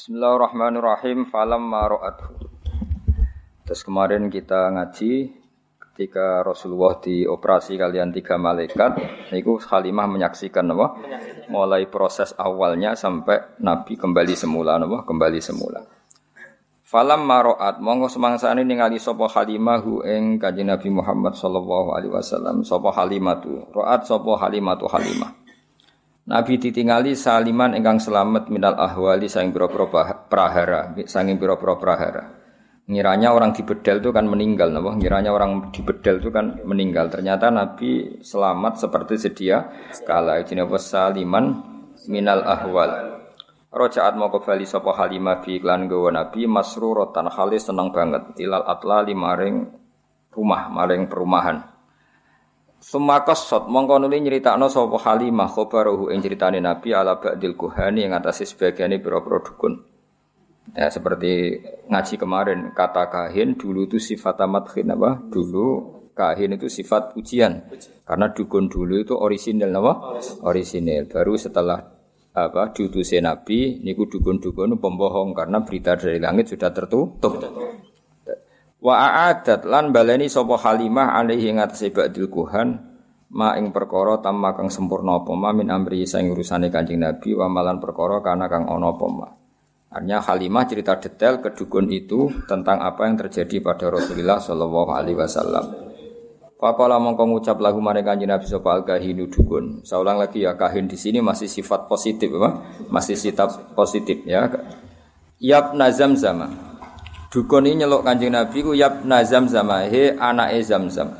Bismillahirrahmanirrahim. Falamma ra'athu. Terus kemarin kita ngaji ketika Rasulullah dioperasi kalian 3 malaikat, niku Halimah menyaksikan napa? Mulai proses awalnya sampai Nabi kembali semula napa? Kembali semula. Falamma ra'at, monggo semangsane ningali sapa Halimah ing Kanjeng Nabi Muhammad sallallahu alaihi wasallam. Sapa Halimah tu? Ra'at sapa Halimah tu Halimah. Nabi ditingali Saliman ingkang selamat minal ahwali saking pira-pira prahara, saking pira-pira prahara. Ngiranya orang dibedel itu kan meninggal, napa? Ngiranya orang dibedel itu kan meninggal. Ternyata Nabi selamat seperti sedia kala. Jenenge Saliman minal ahwal. Rojaat mau kembali sapa Halimah bi iklan gawa Nabi masruratan khalis seneng banget. Ilal atlali maring rumah, maring perumahan. Sumakasot mongko nuli nyritakno sapa Halimah khabaruhu ing critane Nabi ala ba'dil kuhani ing atase sebagiane pira-pira dukun. Ya seperti ngaji kemarin kata kahin dulu itu sifat madhin apa? Dulu kahin itu sifat pujian. Karena dukun dulu itu orisinil apa? Orisinil. Baru setelah apa diutusi Nabi niku dukun-dukun pembohong karena berita dari langit sudah tertutup. Wa a'adat lan baleni sapa Halimah alaihi ngatasi ba'dil kuhan ma ing perkara tamma kang sempurna apa ma min amri saing urusane Kanjeng Nabi wa malan perkara kana kang ana apa ma. Artinya Halimah cerita detail ke dukun itu tentang apa yang terjadi pada Rasulullah sallallahu alaihi wasallam. Faqala mongko ngucap lahu maring Kanjeng Nabi sapa al-kahinu dukun. Saya ulang lagi ya, kahin di sini masih sifat positif apa? Masih sifat positif ya. Yabna Zamzam. Dukun ini nyeluk Kanjeng Nabi ku yabna Zamzam, he anake Zamzam.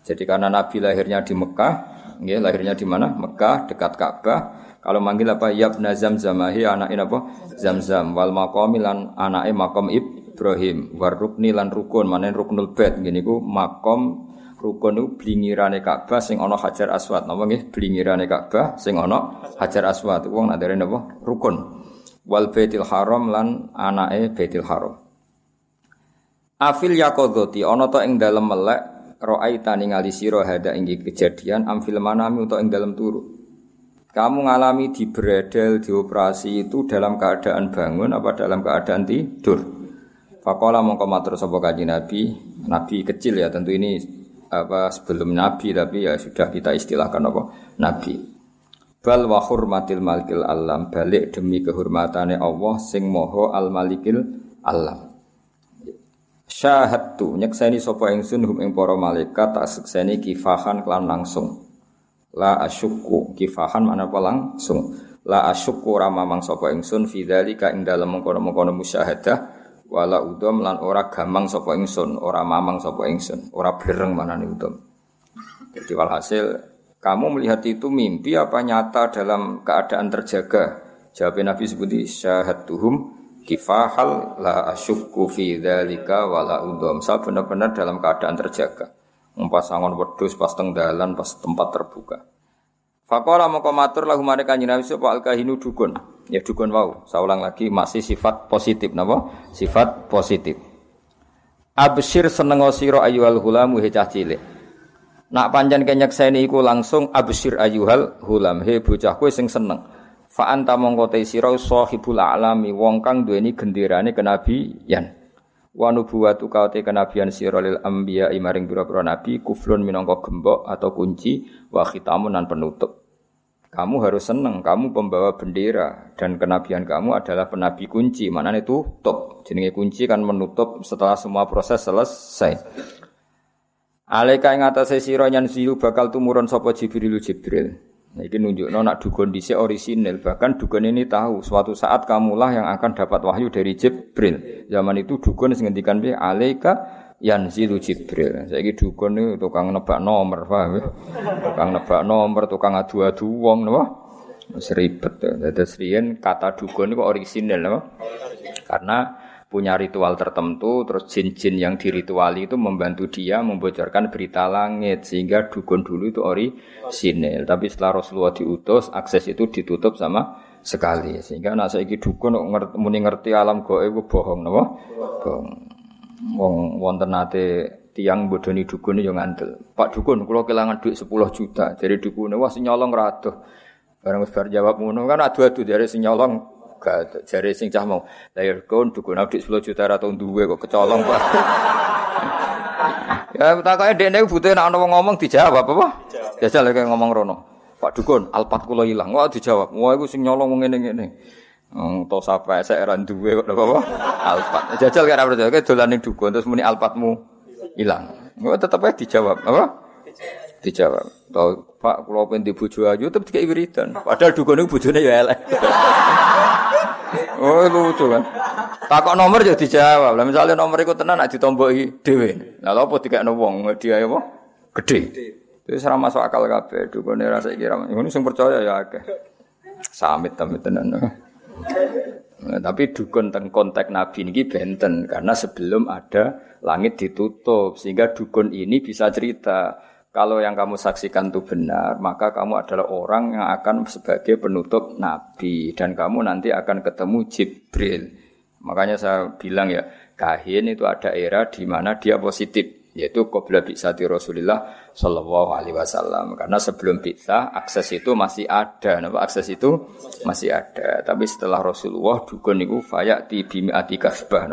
Jadi karena Nabi lahirnya di Mekah, nggih, lahirnya di mana? Mekah dekat Ka'bah. Kalau manggil apa yabna Zamzam, he anake napa? Zamzam wal maqami lan anake maqam Ibrahim, war rukni lan rukun, manen ruknul bait. Nggih niku maqam rukun niku blingirane Ka'bah sing ana Hajar Aswad. Napa nggih blingirane Ka'bah sing ana Hajar Aswad. Wong nak derene napa? Rukun. Wal Baitul Haram lan anake Baitul Haram. Afil yakodoti, ono to ing dalem melek, ro'aita ningali siro hada inggi kejadian, amfil manami untuk ing dalem turu. Kamu ngalami dibredel, dioperasi itu dalam keadaan bangun, apa dalam keadaan tidur? Fakola mongko matur sapa Kanjeng Nabi, Nabi kecil ya, tentu ini apa sebelum Nabi, tapi ya sudah kita istilahkan apa Nabi. Bal wa hurmatil malikil alam, balik demi kehormatane Allah, sing moho al malikil alam. Syahadtu nyekseni sapa ingsun hum ing para malaikat tak sekseni kifahan kelan langsung. La asyukku kifahan mana apa langsung. La asyukku ramamang sapa ingsun fi dzalika ing dalem mengkono-mengkono musyahadah wala udom lan ora gamang sapa ingsun, ora mamang sapa ingsun, ora blereng manane udom. Jadi walhasil kamu melihat itu mimpi apa nyata dalam keadaan terjaga? Jawabnya Nabi sebuti syahadtuhum kifahal la asyukku fi dzalika wala udham. Saya benar-benar dalam keadaan terjaga. Mempasangon wedhus pas teng dalan pas tempat terbuka. Faqala maka matur lahum marang Kanjeng Nabi sapa al-kahinu dukun. Ya dukun wau. Saya ulang lagi masih sifat positif napa? Sifat positif. Abshir senengo sira ayyuhal hulam he cah cilik. Nak pancen kenyekseni iku langsung abshir ayyuhal hulam he bocah kowe sing seneng. Fa anta mongko te sira sahibul alami wong kang duweni genderane kenabian wa nubuwatu ka te kenabian sira lil anbiya maring pira-pira nabi kuflun minangka gembok atau kunci wa khitamun lan penutup. Kamu harus seneng, kamu pembawa bendera dan kenabian kamu adalah penabi kunci, maknane tutup. Jenenge kunci kan menutup setelah semua proses selesai. Alaika ing atase sira nyen siru bakal tumurun sapa Jibril. Nah, ini nunjukno nak dukun dhisik orisinil, bahkan dukun ini tahu suatu saat kamulah yang akan dapat wahyu dari Jibril. Zaman itu dukun sing ngendikan piye alaika yanzilu Jibril. Saiki dukun niku tukang nebak nomor, paham ya? Tukang nebak nomor, tukang adu-adu wong napa? Wis ribet. Dados riyen kata dukun niku orisinil napa? Karena punya ritual tertentu, terus jin-jin yang dirituali itu membantu dia membocorkan berita langit sehingga dukun dulu itu orisinil. Tapi setelah Rasulullah diutus, akses itu ditutup sama sekali. Sehingga nak saiki dukun muni ngerti alam gaib ku bohong napa? Bohong. Wong wonten ate tiyang bodoni dukun yo ngandel. Pak dukun kula kelangan duit 10 juta. Jadi dukune wah sing nyolong ra adoh. Bareng wis bar jawab ngono kan adu-adu dari sing nyolong gak jare sing cah mau. Layar kon Dukun adik 10 juta ra tau duwe kok kecolong, Pak. Ya takoke dekne butuh nek ana wong ngomong dijawab apa? Jajal kaya ngomong rono. Pak Dukun, alpat kula ilang. Wah dijawab. Wah iku sing nyolong wong ngene-ngene. Ento sapa esek ra duwe kok apa? Alpat. Jajal kaya ora percaya dolane Dukun terus muni alpatmu ilang. Wah tetep ae dijawab apa? Dijawab. Tau Pak kula pengen dibojo ayu tetep dikek wiridan. Padahal Dukun iku bojone ya elek. Oh lucu kan. Takok nomor ya dijawab. Lah misale nomor iku tenan nek ditombo iki dhewe. Lah lha apa dikekno wong dia apa? Gedhe. Wis ora masuk akal kabeh. Dukun ora saiki ra. Ngono sing percaya ya akeh. Samit-samit tenan. Nah, tapi Dukun teng konteks Nabi niki benten karena sebelum ada langit ditutup sehingga Dukun ini bisa cerita. Kalau yang kamu saksikan itu benar, maka kamu adalah orang yang akan sebagai penutup Nabi. Dan kamu nanti akan ketemu Jibril. Makanya saya bilang ya, Kahin itu ada era di mana dia positif. Yaitu qabla bi'tsati Rasulillah sallallahu alaihi wasallam. Karena sebelum bi'tsah, akses itu masih ada. Kenapa akses itu masih ada? Tapi setelah Rasulullah, Dukun itu fayati bimi'ati kasbah.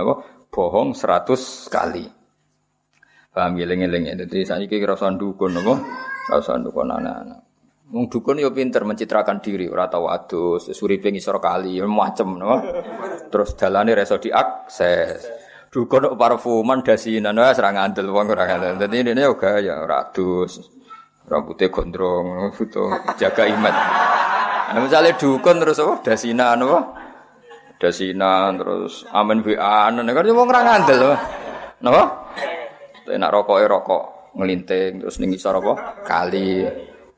Bohong 100 kali. Paham ngeling-ngeling. Jadi saiki kerasan Dukun apa? Kerasan Dukun anak-anak. Wong Dukun yo pinter mencitrakan diri, ora tau adus, suripe ngisor kali, macem napa. Terus dalane reso diakses. Dukun kok parfuman dasinan wis ora ngandel wong ora ngandel. Dadi dene yo gaya ora adus. Rambute gondrong, foto jaga iman. Nah, misale Dukun terus apa dasinan apa? Dasinan terus amen WA-an nek wong ora ngandel. Napa? Enak rokok ngelinting terus ning isor apa kali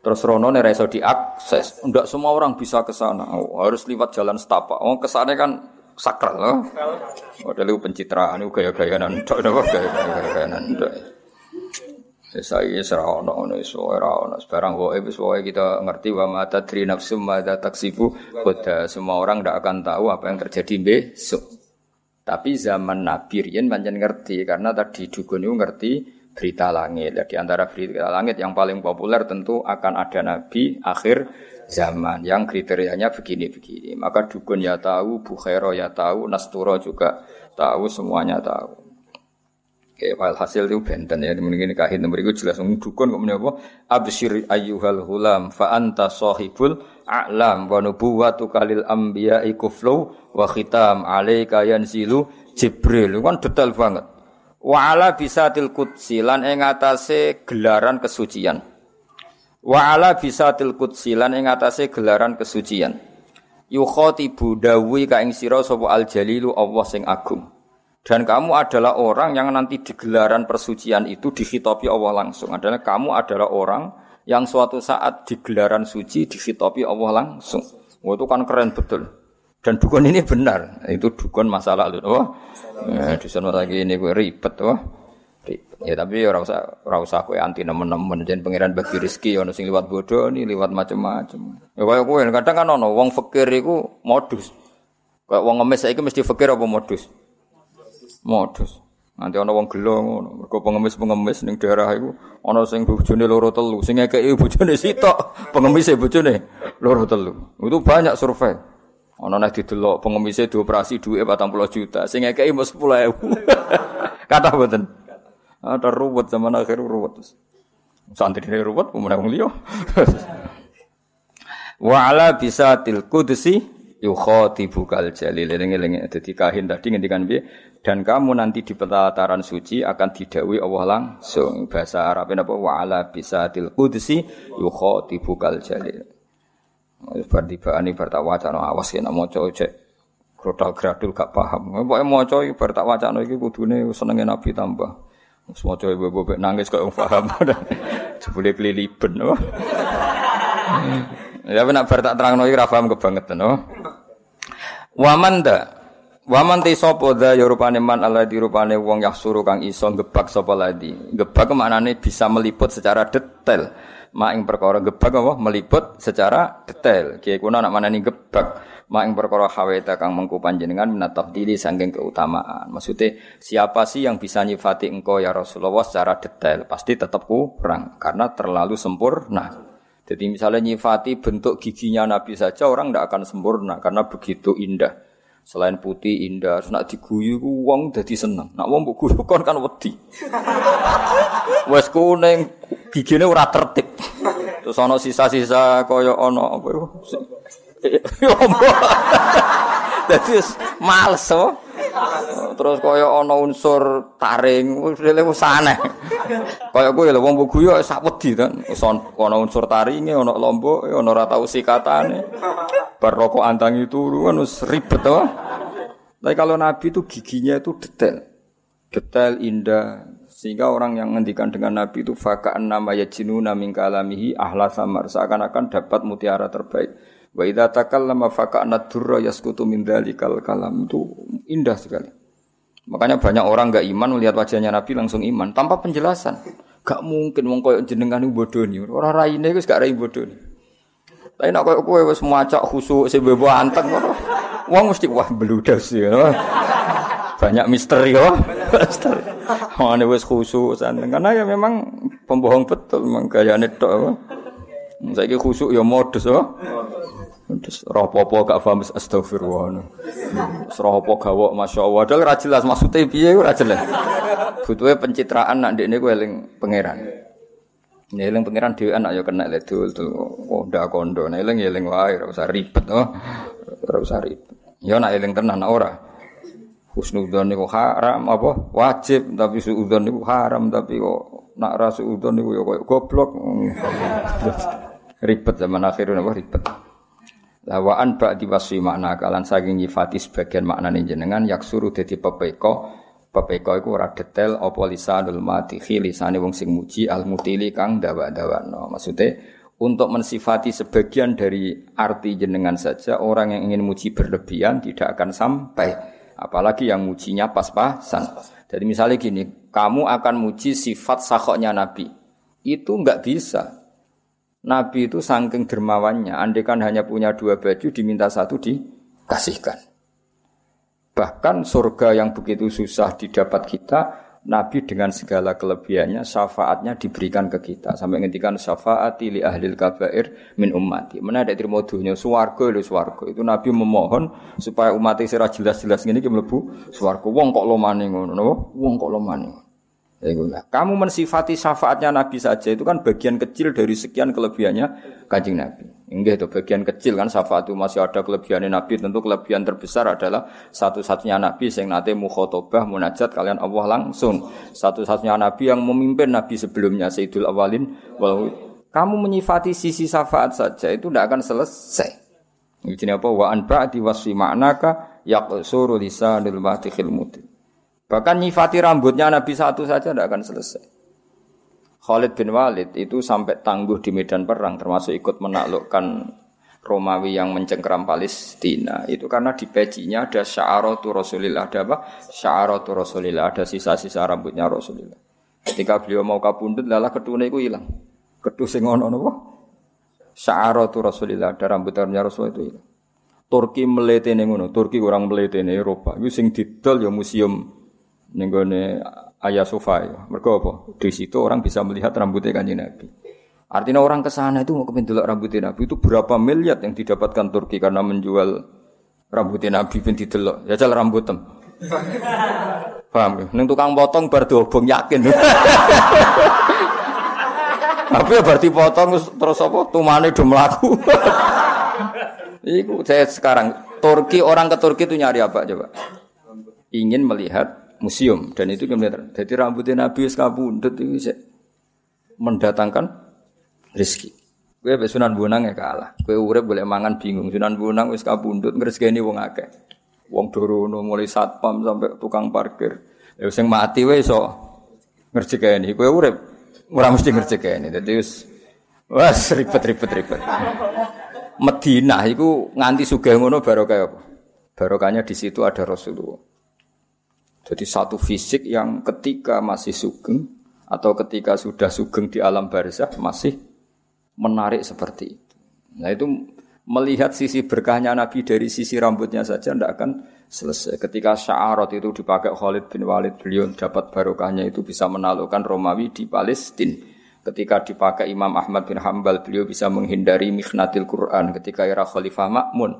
terus rono nek iso diakses ndak semua orang bisa ke sana harus lewat jalan setapak oh kesane kan sakral loh padahal itu pencitraan itu gaya-gayaan ndak napa gaya-gayaan ndak saya serah ono iso ora ono barang wae wis wae kita ngerti wa ma tadri nafsum ma taksibu qad semua orang ndak akan tahu apa yang terjadi besok. Tapi zaman Nabi Rian pancen ngerti karena tadi Dukun itu ngerti berita langit. Di antara berita langit yang paling populer tentu akan ada Nabi akhir zaman yang kriterianya begini-begini. Maka Dukun ya tahu, Bukhara ya tahu, Nasturo juga tahu, semuanya tahu. Oke, hasil itu benten ya. Mungkin Kahit nomor itu jelas Dukun kok menapa? Abshir ayyuhal hulam fa anta sahibul a'lam wa nubuwwatu kalil anbiya'i kuflu wa khitam alaika yanzilu Jibril. Kan detail banget. Wa ala bisatil qudsi lan ing atase gelaran kesucian. Wa ala bisatil qudsi lan ing atase gelaran kesucian. Yukhatibu dawi ka ing sira sapa al-jalilu Allah sing agung. Dan kamu adalah orang yang nanti di gelaran persucian itu dikhitabi Allah langsung. Adalah kamu adalah orang yang suatu saat di gelaran suci dikhitabi Allah langsung. Wah, itu kan keren betul. Dan Dukun ini benar. Itu Dukun masalah lalu. Wah, di sana lagi ini gue ribet. Wah, ribet. Ya tapi rasa gue anti nemen-nemen. Jadi pengiran bagi rezeki. Ono sing liwat bodoh nih, liwat macam-macam. Ya kayak gue. Kadang kan ono wong fakir itu modus. Kayak wong ngemis itu mesti fakir apa modus? Modus. Nanti ana wong gelo ngono, mergo pengemis-pengemis ning daerah iku ana sing bojone 2-3, sing ngekeki bojone sitok, pengemise bojone 2-3. Itu banyak survei. Ana nek didelok pengemise dioperasi dhuwite 40 juta, sing ngekeki mung 10.000. Kathah mboten. Ada ruwet zaman akhir ruwet. Santrine ruwet pemenang wong liya. Wa ala bisatil qudsi yukhatibu kal jalil eling-eling dadi Kahin tadi ngendikan piye dan kamu nanti di pelataran suci akan didhawuhi Allah langsung bahasa Arabe napa wa ala bisatil qudsi yukhatibu kal jalil wis partibane bertawacana awas yen maca cek grodal-gradul gak paham pokoke maca iki bertawacana iki kudune senenge Nabi tambah wis maca ibu-ibu nangis kok paham jebule kliliben oh ya benar bertak terangno iki ra paham kebangetan oh Waman ta sapa da ya rupane man aladi rupane wong yahsuru kang iso gebak sapa ladi. Gebak maknane bisa meliput secara detail. Mak ing perkara gebak apa meliput secara detail. Kiye kuno nak manani gebak. Mak ing perkara haweta kang mengku panjenengan menatap diri saking keutamaan. Maksudnya siapa sih yang bisa nyifati engkau ya Rasulullah secara detail? Pasti tetap kurang karena terlalu sempurna. Jadi misalnya nyifati bentuk giginya Nabi saja orang tidak akan sempurna karena begitu indah. Selain putih indah, nak diguyu ku wong dadi seneng. Nak wong mbok guyu kon kan wedi. Wes kuning gigine ora tertib. Terus ana sisa-sisa kaya ana apa iku. Dadi males. Terus kaya ana unsur taring, wis aneh. Kaya kowe lho wong mbok guyu sak wedi to. Ana unsur taringe, ana lombok, ana ora tau sikatane. Bar rokok antangi turu kan wis ribet to. Tapi kalau Nabi itu giginya itu detail. Detail indah sehingga orang yang ngendikan dengan Nabi itu faqa'an nama yajinu min kalamihi ahla samar, seakan-akan dapat mutiara terbaik. Wa idza takallama faqa'na durra yasqutu min dzalikal kalam, itu indah sekali. Makanya banyak orang enggak iman melihat wajahnya Nabi langsung iman tanpa penjelasan. Enggak mungkin wong koyo jenengan bodoni, ora raine wis gak rai bodoni. Tapi nak kau kau harus macak khusuk sebebo anteng, uang mesti wah beludas ya, banyak misteri oh, misteri. Wah ini harus khusuk anteng, karena ya memang pembohong betul, memang gaya netok. Saya kira khusuk ya modus oh, modus. Ropopo gak faham astagfirullah, ropopo gawok masya Allah. Dah rajilah maksudnya biaya rajilah. Butuhnya pencitraan nak dek ni kau eling pangeran. Nyeling pengiran dhewe anak ya kena ledul kondo nyeling wae ora usah ribet oh. Ora usah ribet. Ya nek eling tenan ora. Husnudzon niku haram apa wajib tapi suudzon niku haram tapi kok nek ra suudzon niku ya koyo goblok. Ribet zaman akhir napa ribet. Lawaan ba'di wasfi makna kalan saking nyifati sebagian maknane jenengan yaksuru dadi pepeko. Pepeka iku ora detail apa lisanul matihi lisane wong sing muji al-mutili kang dawak-dawakno. Maksude untuk mensifati sebagian dari arti jenengan saja orang yang ingin muji berlebihan tidak akan sampai. Apalagi yang mujinya pas-pasan. Jadi misalnya gini, kamu akan muji sifat sakhoknya Nabi. Itu enggak bisa. Nabi itu saking dermawannya, andekan hanya punya 2 baju diminta 1 dikasihkan. Bahkan surga yang begitu susah didapat kita, Nabi dengan segala kelebihannya, syafaatnya diberikan ke kita. Sampai ngendikan syafaati li ahlil kabair min ummati. Menadak trimo donya swarga lho swarga. Itu Nabi memohon supaya umat e sira jelas-jelas ngene iki mlebu swarga. Wong kok lomane ngono napa? Wong kok lomane. Kamu mensifati syafaatnya Nabi saja itu kan bagian kecil dari sekian kelebihannya Kanjeng Nabi. Enggak itu bagian kecil kan syafaat itu masih ada kelebihan Nabi, tentu kelebihan terbesar adalah satu-satunya Nabi yang nanti mukhotobah, munajat kalian Allah langsung, satu-satunya Nabi yang memimpin Nabi sebelumnya Sayyidul Awalin. Kamu menyifati sisi syafaat saja itu tidak akan selesai. Jadi apa? Wa an ba'di wasfi ma'naka yaqsuru lisanul matikhil muti. Bahkan nyifati rambutnya Nabi satu saja tidak akan selesai. Khalid bin Walid itu sampai tangguh di medan perang, termasuk ikut menaklukkan Romawi yang mencengkeram Palestina. Itu karena di pecinya ada sya'aratu Rasulillah, ada apa? Sya'aratu Rasulillah, ada sisa-sisa rambutnya Rasulillah. Ketika beliau mau kapundhut, lalah ketune iku ilang. Ketu sing ana napa? Sya'aratu Rasulillah, ada rambutnya Rasul itu ilang. Turki mletene ngono, Turki orang mletene Eropa. Iku sing didol ya museum ning gone Aya Sofya, mergo apa? Di situ orang bisa melihat rambutnya Kanjeng Nabi. Artinya orang kesana itu mau kepengin delok rambutnya Nabi itu berapa miliar yang didapatkan Turki karena menjual rambutnya Nabi ben didelok. Ya jal rambutem. Paham? Ning tukang potong bar dobong yakin. Tapi berarti potong terus apa? Tumane do mlaku. Iku saya sekarang Turki, orang ke Turki itu nyari apa coba? Ingin melihat museum dan itu kemudian jadi rambutnya Nabi sekabundet itu mendatangkan rezeki. Kowe wis Sunan Bonang ya kalah. Kowe urip golek mangan bingung. Sunan Bonang wis kabundut ngresgeni wong akeh. Wong dorono mulai satpam sampai tukang parkir. Ya sing mati wae iso ngresgeni. Kowe urip ora mesti ngresgeni. Dadi wis wes ribet. Madinah iku nganti sugih ngono barokah apa? Barokahnya di situ ada Rasulullah. Jadi satu fisik yang ketika masih sugeng atau ketika sudah sugeng di alam barzakh masih menarik seperti itu. Nah itu melihat sisi berkahnya Nabi dari sisi rambutnya saja tidak akan selesai. Ketika sya'arat itu dipakai Khalid bin Walid, beliau dapat barokahnya itu bisa menaklukkan Romawi di Palestina. Ketika dipakai Imam Ahmad bin Hanbal, beliau bisa menghindari mikhnatil Quran ketika era Khalifah Ma'mun.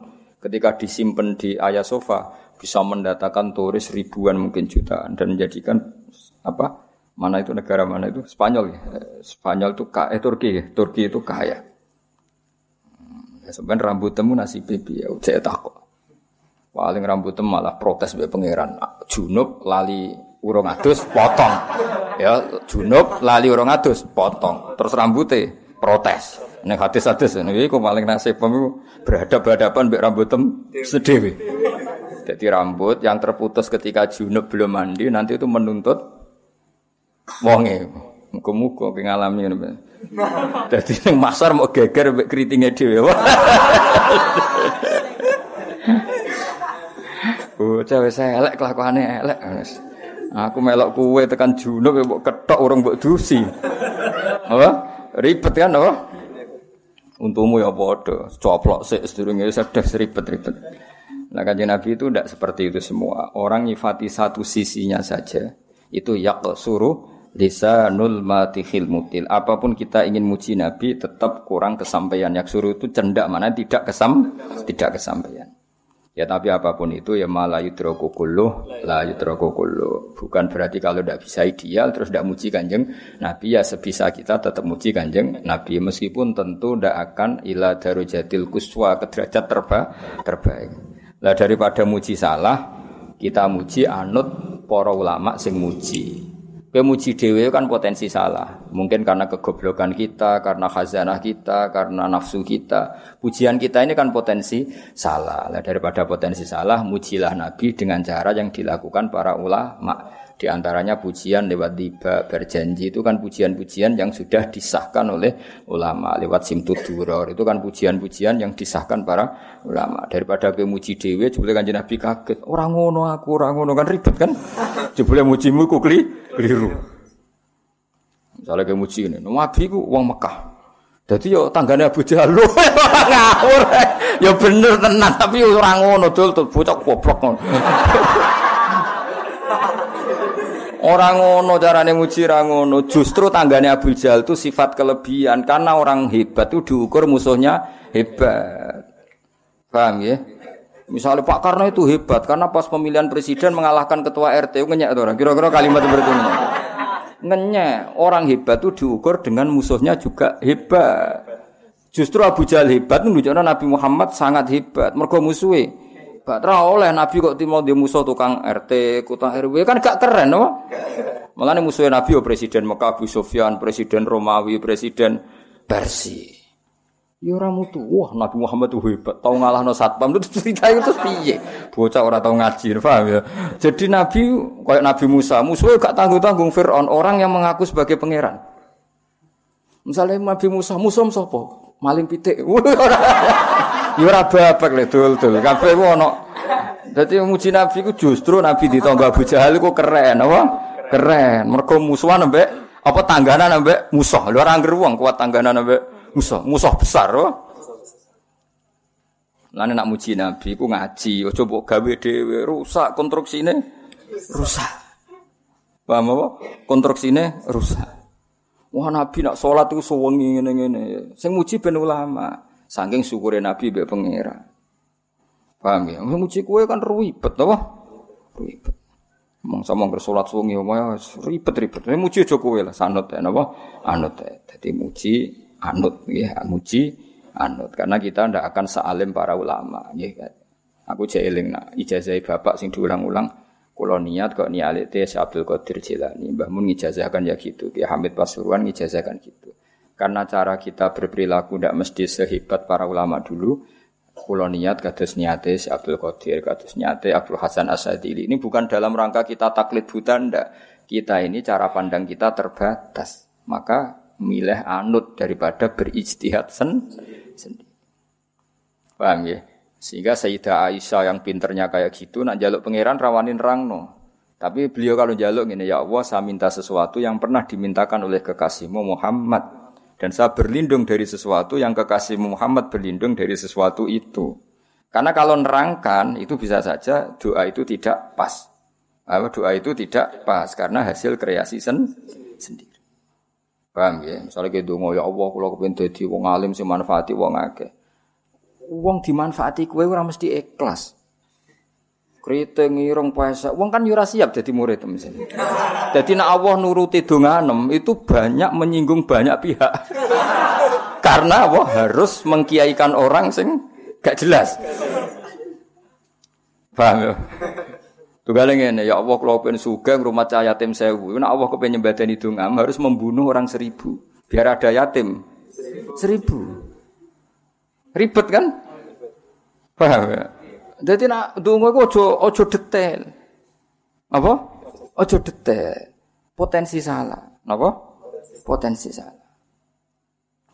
Ketika disimpan di Aya Sofya bisa mendatangkan turis ribuan mungkin jutaan dan menjadikan apa? Mana itu negara mana itu? Spanyol ya. Spanyol itu kaya, Turki ya. Turki itu kaya. Sebenarnya rambut temu nasi baby ya. Saya takut. Paling rambut temu malah protes be pangeran. Junub lali urung adus potong. Ya, junub lali urung adus potong. Terus rambutnya protes. Nek hadis-hadis niki kok paling nasib pemilu berhadapan-hadapan mbek rambut tem sedewe. Dadi rambut yang terputus ketika junub belum mandi nanti itu menuntut wonge. Muga-muga ping ngalami ngono. Dadi ning pasar mau geger mbek kritinge dhewe. Oh, cewek saya elek kelakuane elek. Aku melok kuwe tekan junub mbok kethok urung mbok dusi. Apa? Ribet kan apa? Untukmu ya bodoh, coplok sedurunge sedek ribet-ribet. Nah Kanjeng Nabi itu tidak seperti itu semua. Orang nyifati satu sisinya saja. Itu yaqsuru lisanul matihil mutil. Apapun kita ingin muji Nabi tetap kurang kesampaian. Yaqsuru itu cendak mana tidak kesampaian. Ya tapi apapun itu ya malah yudroku kulluh, la yudroku kulluh. Bukan berarti kalau tidak bisa ideal terus tidak muji Kanjeng Nabi, ya sebisa kita tetap muji Kanjeng Nabi meskipun tentu tidak akan ila darujatil kuswa ke derajat terbaik. Lah daripada muji salah, kita muji anut para ulama sing muji. Kowe muji dhewe kan potensi salah. Mungkin karena kegoblokan kita, karena khazanah kita, karena nafsu kita. Pujian kita ini kan potensi salah. Lah daripada potensi salah, mujilah Nabi dengan cara yang dilakukan para ulama. Di antaranya pujian lewat tiba berjanji itu kan pujian-pujian yang sudah disahkan oleh ulama. Lewat simtud duror itu kan pujian-pujian yang disahkan para ulama. Daripada kowe muji dhewe jebule Kanjeng Nabi kaget. Ora ngono aku, ora ngono kan ribet kan. Jebule mujimu ku keliru. Misale kowe muji ngene, Nabi ku wong Mekah. Dadi yo tanggane Abu Jahal. Ngawur. Ya bener tenan tapi ora ngono dul bocok goblok ngono. Orang ngono carane muji ra ngono. Justru tanggane Abu Jahal itu sifat kelebihan karena orang hebat itu diukur musuhnya hebat. Paham ya? Misalnya Pak Karno itu hebat karena pas pemilihan presiden mengalahkan ketua RT ngenyek to orang. Kira-kira kalimat seperti ini. Ngenyek. Orang hebat itu diukur dengan musuhnya juga hebat. Justru Abu Jahal hebat menunjukkan Nabi Muhammad sangat hebat mergo musuhe. Batra oleh Nabi kok timo di musuh tukang RT, kota RW kan gak keren apa? Malah musuhnya Nabi ya Presiden Mekah Abu Sufyan, Presiden Romawi, Presiden Persi. Ya ora mutu. Wah Nabi Muhammad itu hebat. Tau ngalahno satpam itu cerita itu terus piye? Bocah ora tau ngaji, paham ya. Jadi Nabi koyo Nabi Musa, musuhnya gak tanggung-tanggung Fir'aun, orang yang mengaku sebagai pangeran. Misalnya Nabi Musa, musuh sapa? Maling pitik. Ya ora babak le dul-dul. Kabeh ku ana. Dadi muji Nabi ku justru Nabi ditangga Abu Jahal ku keren apa? Keren. Mergo musuhan ambek apa tangganan ambek musuh. Lho ora angger wong kuat tangganan ambek musuh. Musuh besar apa? Lah nek muji Nabi ku ngaji, aja mbok gawe dhewe, rusak konstruksine. Rusak. Paham apa? Konstruksine rusak. Wah Nabi nak salat ku suwengi ngene-ngene. Sing muji ben ulama. Saking syukure Nabi mbek pangeran. Paham ya? Muji kowe kan ribet apa? Ribet. Mong samong salat sungi omae ribet-ribet. Muji aja kowe lah sanut napa? Anut. Dadi muji anut nggih, muji anut karena kita ndak akan sealim para ulama nggih. Aku jek eling nak ijazahi bapak sing diulang-ulang. Kula niat kok niate Syekh Abdul Qadir Jilani. Mbah Mun ngijazahkan ya gitu. Ki Hamid Pasuruan ngijazahkan gitu. Karena cara kita berperilaku tidak mesti sehebat para ulama dulu. Kulo niat kados niate Syekh Abdul Qadir, kados niate Abdul Hasan Asadili. Ini bukan dalam rangka kita taklid buta ndak. Kita ini cara pandang kita terbatas. Maka milih anut daripada berijtihad sendiri. Paham ya? Sehingga Sayyidah Aisyah yang pinternya kayak gitu nak njaluk pangeran rawanin rangno. Tapi beliau kalau njaluk ngene, ya Allah, saya minta sesuatu yang pernah dimintakan oleh kekasihmu Muhammad. Dan saya berlindung dari sesuatu yang kekasih Muhammad berlindung dari sesuatu itu. Karena kalau nerangkan itu bisa saja doa itu tidak pas. Doa itu tidak pas karena hasil kreasi sendiri. Paham ya? Misalnya kita ngomong, ya Allah, kalau kita jadi orang alim, saya manfaati orang agak. wong dimanfaati kowe ora mesti ikhlas. Kriting irung puasa, wong kan yo ora siap dadi murid misalnya. Dadi nek Allah nuruti donganem itu banyak menyinggung banyak pihak. Karena Allah harus mengkiaikan orang sing gak jelas. Paham yo. Tugale ngene, ya Allah kula pengen sugih rumah yatim 1000. Nek Allah kepen nyembadani dongam harus membunuh orang 1000 biar ada yatim 1000. Ribet kan? Paham ya? Jadi nak dungo itu ojo detail, apa? Ojo detail, potensi salah, apa? Potensi salah.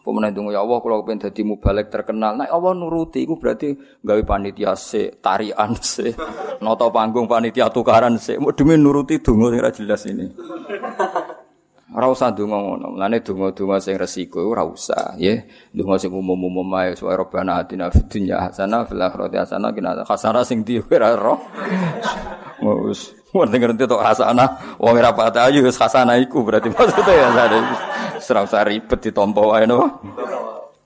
Pemenang dungo ya Allah, kalau pengen jadi mubalek terkenal, nah Allah nuruti, itu berarti gawe panitia se, tarian se, nota panggung panitia tukaran se, mau demi nuruti dungo yang jelas ini. Rausa dungo ngono, lane dungo-dungo sing resiko ora usah, nggih. Dungo sing umum-umum ae, wa rabbana atina fid dunya hasanah fil akhirati hasanah qina khasara sing dhewe ora ero. Wes, wong ngerti tok hasanah, wong ora patah ayu wis hasanah iku berarti maksudnya ya sare. Serasa ribet ditompo wae no.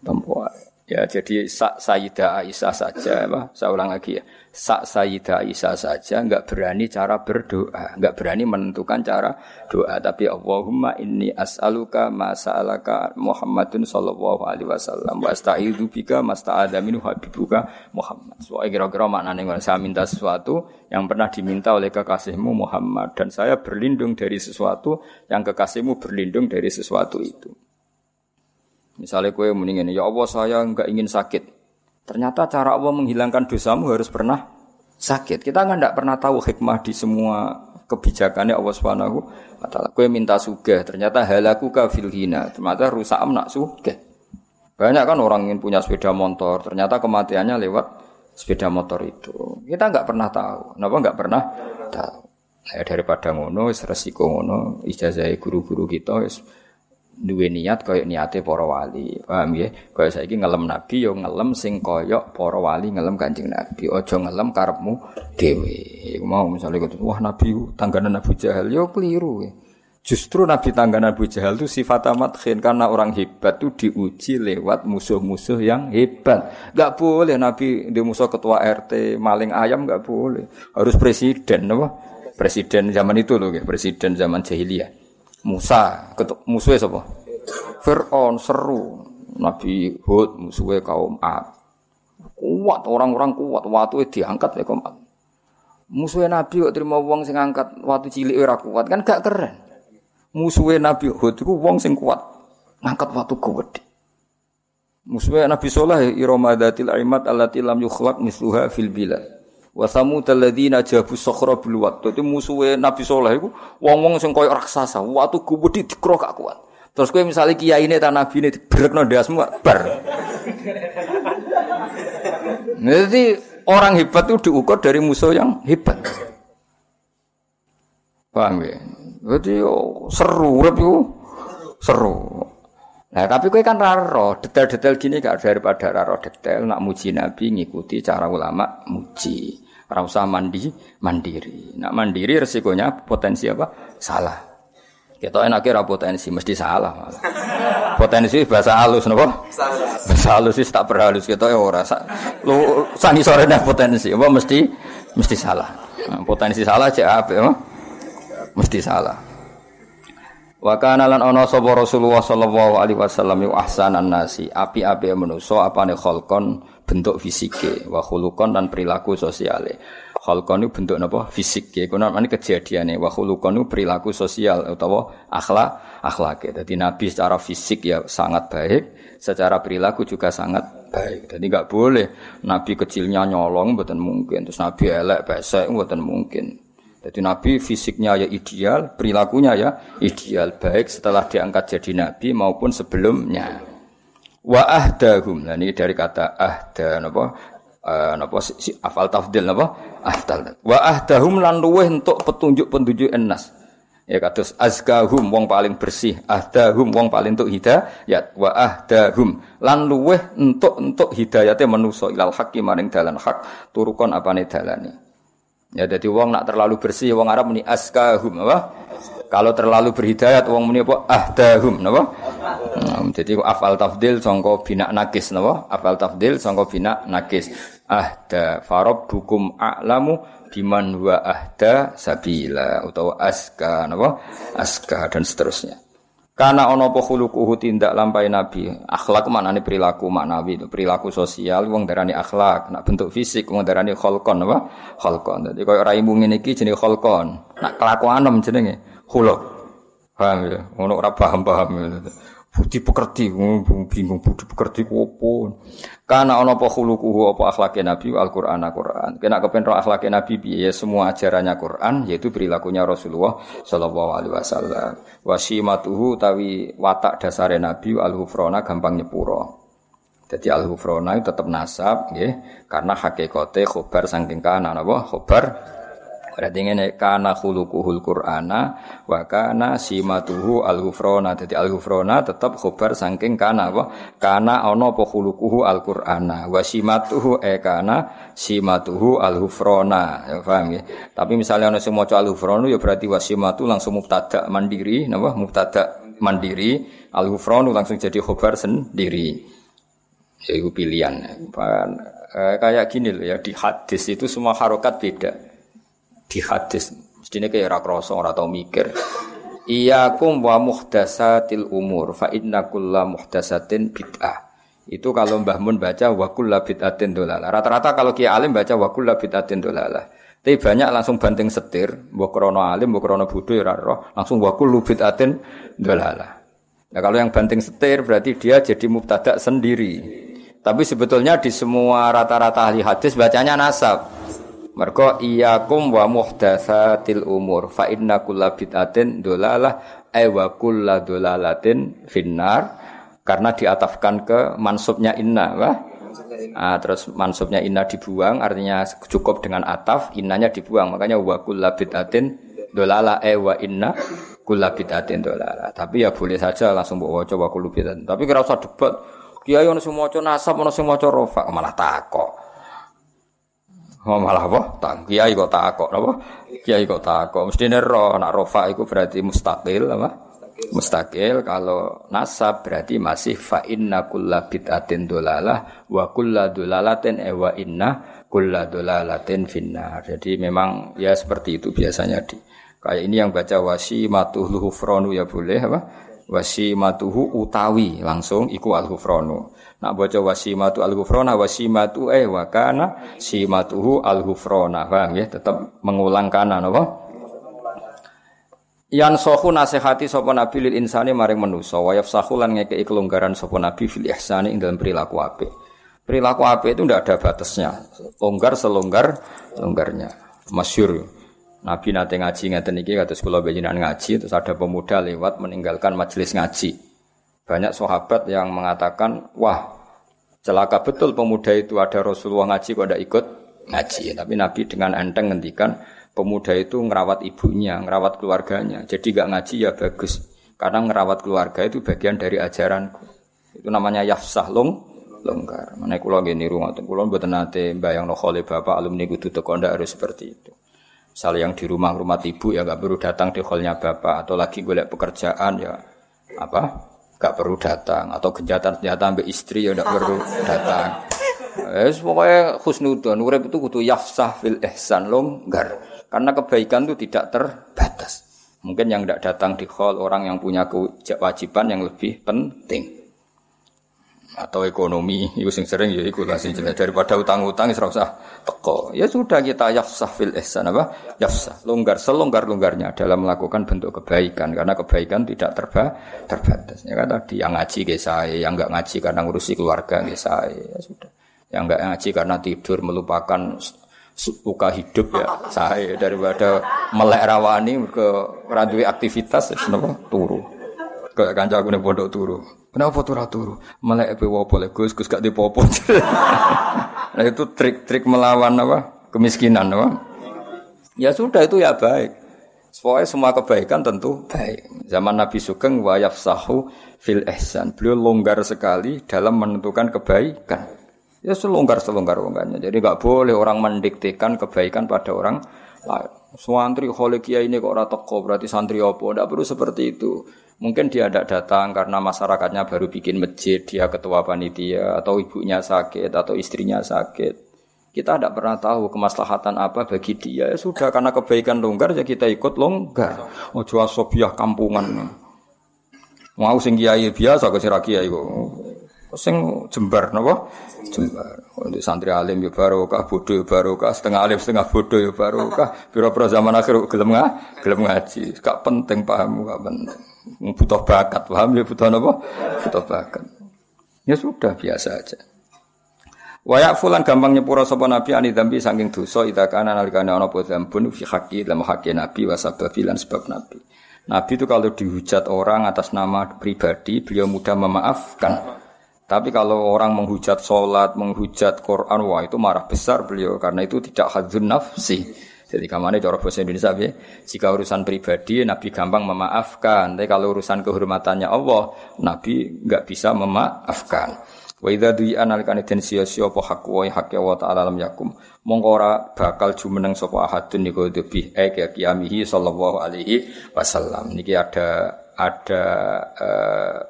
Tompo wae. Ya jadi sak Sayyidah Aisyah saja, apa? Saya ulang lagi ya. Sak Sayyidah Aisyah saja enggak berani cara berdoa, enggak berani menentukan cara doa, tapi Allahumma inni as'aluka ma sa'alaka Muhammadun sallallahu alaihi wasallam wa asta'idzu bika masta'adza minhu habibuka Muhammad. So kira-kira maknane saya minta sesuatu yang pernah diminta oleh kekasihmu Muhammad dan saya berlindung dari sesuatu yang kekasihmu berlindung dari sesuatu itu. Misalnya kowe muni ngene, ya Allah saya enggak ingin sakit. Ternyata cara Allah menghilangkan dosamu harus pernah sakit. Kita kan tidak pernah tahu hikmah di semua kebijakannya Allah Subhanahu wa taala. Kowe minta sugih, ternyata halaku ka fil hina. Ternyata rusak nak sugih. Banyak kan orang ingin punya sepeda motor, ternyata kematiannya lewat sepeda motor itu. Kita enggak pernah tahu. Kenapa enggak pernah tahu? Nah, daripada ngono wis resiko ngono, ijazahe guru-guru kita wis duwe niat koyo niate para wali. Paham nggih? Koyo saiki ngelem nabi yo ngelem sing koyo para wali ngelem Kanjeng Nabi. Aja ngelem karepmu dhewe. Iku mau misale wah nabi tangganan Abu Jahal yo keliru. Justru nabi tangganan Abu Jahal itu sifat amat khin karena orang hebat itu diuji lewat musuh-musuh yang hebat. Enggak boleh nabi ndek musuh ketua RT, maling ayam enggak boleh. Harus presiden apa? Presiden zaman itu lho, presiden zaman jahiliyah. Musa, musuhnya siapa? Fir'aun, seru. Nabi Hud, musuhnya kaum Ad. Kuat, orang-orang kuat. Waktu diangkat oleh kaum Ad. Musuhnya Nabi, waktu terima uang sing angkat. Waktu cilik ora kuat, kan gak keren. Musuhnya Nabi Hud, itu uang sing kuat. Ngangkat waktu gede. Musuhnya Nabi Saleh, iramadatil aimat allati lam yukhlaq misluha fil bilad. Wasamud alladzina jabu sakhra bil wad. Dadi musuhe Nabi Saleh iku wong-wong sing kaya raksasa, watu gede dikro gak kuat. Terus kowe misale kiyaine ta nabine dibrekno ndasmu bar. Jadi orang hebat itu diukur dari musuh yang hebat. Paham ya? Dadi seru urip iku. Seru. Nah, tapi kowe kan raro, detail-detail gini gak daripada raro detail nak muji Nabi ngikuti cara ulama muji. Ora usah mandiri. Nak mandiri resikonya potensi apa? Salah. Kita enake ra potensi mesti salah malah. Potensi bahasa halus napa? Salah. Bahasa halus wis tak berhalus kita ora. Lu sani sore ndak potensi, apa mesti salah. Nah, potensi salah cek apa? Mesti salah. Wa kana lan ana sapa Rasulullah sallallahu alaihi wasallam yu ahsanan nasi, api-api manusa apane khalqon bentuk fisike wa khuluqon lan perilaku sosiale. Khalqon niku bentuk napa? Fisike. Kuwi ana kejadiane wa khuluqon niku perilaku sosial utawa akhlake. Dadi nabi secara fisik ya sangat baik, secara perilaku juga sangat baik. Dadi enggak boleh nabi kecilnya nyolong mboten mungkin, terus nabi elek pesek mboten mungkin. Jadi Nabi fisiknya ya ideal, perilakunya ya ideal, baik setelah diangkat jadi Nabi maupun sebelumnya. Wa ahdahum, nah ini dari kata ahda, napa si afal tafdil napa afdal. Wa ahdahum lan luweh entuk petunjuk-petunjuk ennas. Ya kados azkahum wong paling bersih, ahdahum wong paling entuk hidayat, wa ahdahum lan luweh entuk hidayate manusa ilal haqqi maring dalan hak, turukon apane dalane. Ya dadi wong nak terlalu bersih wong Arab muni askahum apa? Kalau terlalu berhidayat wong menapa ahdahum napa? Dadi afal tafdil sangka bina nakis napa? Afal tafdil sangka bina nakis. Ahda farabbukum a'lamu biman huwa ahda sabila utawa aska napa? Aska dan seterusnya. Karena ana apa khuluquhu tindak lampahe nabi. Akhlak maknane perilaku maknawi itu, perilaku sosial wong darani akhlak, nak bentuk fisik wong darani kholqon napa? Kholqon. Dadi koyo raimu ngene iki jenenge kholqon. Nak kelakuanem jenenge hulok, paham ya? Ono ora paham ya. Budi pekerti, bingung budi pekerti opo. Karena ono apa khuluquhu apa akhlake Nabi Al-Qur'an. Kena kepen ro akhlake Nabi piye semua ajarannya Quran yaitu perilakunya Rasulullah sallallahu alaihi wasallam. Wasimatuhu tawi watak dasare Nabi al-hufrona gampang nyepuro. Jadi al-hufrona itu tetap nasab nggih karena hakikate khobar saking kana napa khobar berarti ngene kana khuluquhul qur'ana wa kana simatuhu al-ghufrana. Dadi al-ghufrana tetep khobar saking kana wa kana ana apa khuluquhu al-qur'ana wa simatuhu kana simatuhu al-ghufrana ya paham ya. Tapi misalnya ana sing maca al-ghufrana ya berarti wa simatu langsung mubtada mandiri napa mubtada mandiri al-ghufrana langsung jadi khobar sendiri. Ya iku pilihan. Kayak gini lho ya di hadis itu semua harokat beda. Di hadis mestine kaya ora krasa ora tau mikir iyakum wa muhdatsatil umur fa inna kulla muhdatsatin bid'ah. Itu kalau Mbah Mun baca wa kulla bid'atin dolalah. Rata-rata kalau kiai alim baca wa kulla bid'atin dolalah. Tapi banyak langsung banting setir mbok krana alim mbok krana bodho ora roh langsung wa kullu bid'atin dolalah. Nah kalau yang banting setir berarti dia jadi mubtada sendiri. Tapi sebetulnya di semua rata-rata ahli hadis bacanya nasab. Mergo iyakum wa muhdatsatil umur fa inna kulla bid'atin dolalah ay wa kulla dolalatin finnar karena diatafkan ke mansubnya inna wah. Terus mansubnya inna dibuang artinya cukup dengan ataf innanya dibuang makanya wa kulla bid'atin dolalah ay wa inna kulla bid'atin dolalah. Tapi ya boleh saja langsung mbok waca wa kulla bid'atin. Tapi kira usah debat. Kiai ono sing maca nasab ono sing maca rafa malah takok. Malah apa? Kiai kok takok apa? Kiai kok takok. Mestine ro nak rofa iku berarti mustaqil apa? Mustaqil kalau nasab berarti masih fa inna kulla bid'atin dolalah wa kulla dolalatin wa inna kulla dolalatin finnar. Jadi memang ya seperti itu biasanya di. Kayak ini yang baca wasimatuhu hufranu ya boleh apa? Wasimatuhu utawi langsung iku al-hufranu. Nak baca wasimatu al-hufrona wasimatu wa kana simatuhu al-hufrona. Paham ya? Tetap mengulang kana napa? Yan sahu nasihati sapa nabi lil insani maring manusa wa yafsahu lan ngekeki kelonggaran sapa nabi fil ihsani ing dalam perilaku apik. Perilaku apik itu ndak ada batasnya. Longgar selonggar-longgarnya. Masyhur. Nabi nate ngaji ngaten iki kados kula panjenengan ngaji terus ada pemuda lewat meninggalkan majelis ngaji. Banyak sahabat yang mengatakan, wah celaka betul pemuda itu ada Rasulullah ngaji kok tidak ikut ngaji. Tapi Nabi dengan enteng ngendikan pemuda itu ngerawat ibunya, ngerawat keluarganya. Jadi nggak ngaji ya bagus, karena ngerawat keluarga itu bagian dari ajaranku. Itu namanya yafsah longgar. Mana kulo gini rumah tuh kulo buat nanti bayang nokole bapak alumni kudu teko ndak harus seperti itu. Misal yang di rumah ibu ya nggak perlu datang di hallnya bapak atau lagi golek pekerjaan ya apa? Gak perlu datang atau kenjatan-kenjatan ambek istri ya ndak perlu datang. Wes pokoke khusnudon urip itu kudu yafsah fil ihsan longgar. Karena kebaikan itu tidak terbatas. Mungkin yang ndak datang di hall orang yang punya kewajiban yang lebih penting. Atau ekonomi iku sing sering ya iku sing jelek daripada utang-utang wis ora usah teko. Ya sudah kita yafsah fil ihsan apa? Yafsah longgar selonggar-longgarnya dalam melakukan bentuk kebaikan karena kebaikan tidak terbatas. Ya kan tadi yang ngaji ge sae, yang enggak ngaji karena ngurusi keluarga ge sae. Ya sudah. Yang enggak ngaji karena tidur melupakan suka hidup ya sae daripada melek rawani mergo ora duwe aktivitas napa turu. Kok kancaku ning pondok turu. Kenapa turu-turu? Melek pewo boleh Gus gak dipopo. Nah itu trik-trik melawan apa? Kemiskinan apa? Ya sudah itu ya baik. Soalnya semua kebaikan tentu baik. Zaman Nabi Sugeng wa yafsahu fil ihsan. Beliau longgar sekali dalam menentukan kebaikan. Ya selonggar-selonggar-longgarnya. Jadi enggak boleh orang mendiktekan kebaikan pada orang lain. Suantri kholekia ini kok ratoko, berarti santri opo, tidak perlu seperti itu. Mungkin dia tidak datang karena masyarakatnya baru bikin masjid, dia ketua panitia, atau ibunya sakit, atau istrinya sakit. Kita tidak pernah tahu kemaslahatan apa bagi dia. Ya sudah, karena kebaikan longgar, ya kita ikut longgar. Oh, jual sobiah kampungan. Mau sing kiai biasa, sira kiai kok. Sing jembar napa? Jembar. Untuk santri alim ya barokah, bodoh ya barokah, setengah alim setengah bodoh ya barokah. Pira-pira zaman akhir gelem ngaji. Gak penting pahammu, gak penting. Butuh bakat, paham ya butuh napa? Butuh bakat. Ya sudah biasa aja. Wayak fulan gampang nyepura sapa nabi ani dambi saking dosa ida kana nalikane ana apa dambun fi haqqi lan haqqi nabi wa sababilan sebab nabi. Nabi itu kalau dihujat orang atas nama pribadi beliau mudah memaafkan. Tapi kalau orang menghujat salat, menghujat Quran, wah itu marah besar beliau karena itu tidak hadzun nafsi. Jadi kamane cara bahasa Indonesia piye? Jika urusan pribadi nabi gampang memaafkan, tapi kalau urusan kehormatannya Allah, nabi enggak bisa memaafkan. Wa idza du'a nalikane den sia-sia apa hak wa haqqi wa ta'ala lam yakum mongko ora bakal jumeneng sapa ahadun niku debi ya qiyamihi sallallahu alaihi wasallam. Niki ada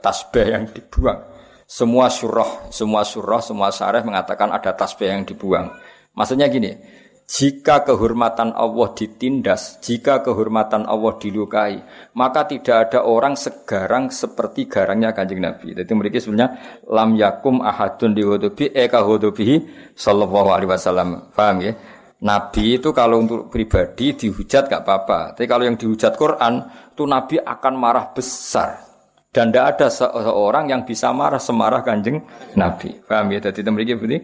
tasbih yang dibuang. Semua surah, semua syarah mengatakan ada tasbih yang dibuang. Maksudnya gini, jika kehormatan Allah ditindas, jika kehormatan Allah dilukai, maka tidak ada orang segarang seperti garangnya Kanjeng Nabi. Jadi mereka sebenarnya lam yakum ahadun dihudubi ekahudubihi sallallahu alaihi wasallam. Paham ya? Nabi itu kalau untuk pribadi dihujat gak apa-apa. Tapi kalau yang dihujat Quran, itu Nabi akan marah besar. Dan tidak ada seorang yang bisa marah semarah Kanjeng Nabi. Paham ya? Jadi mereka berarti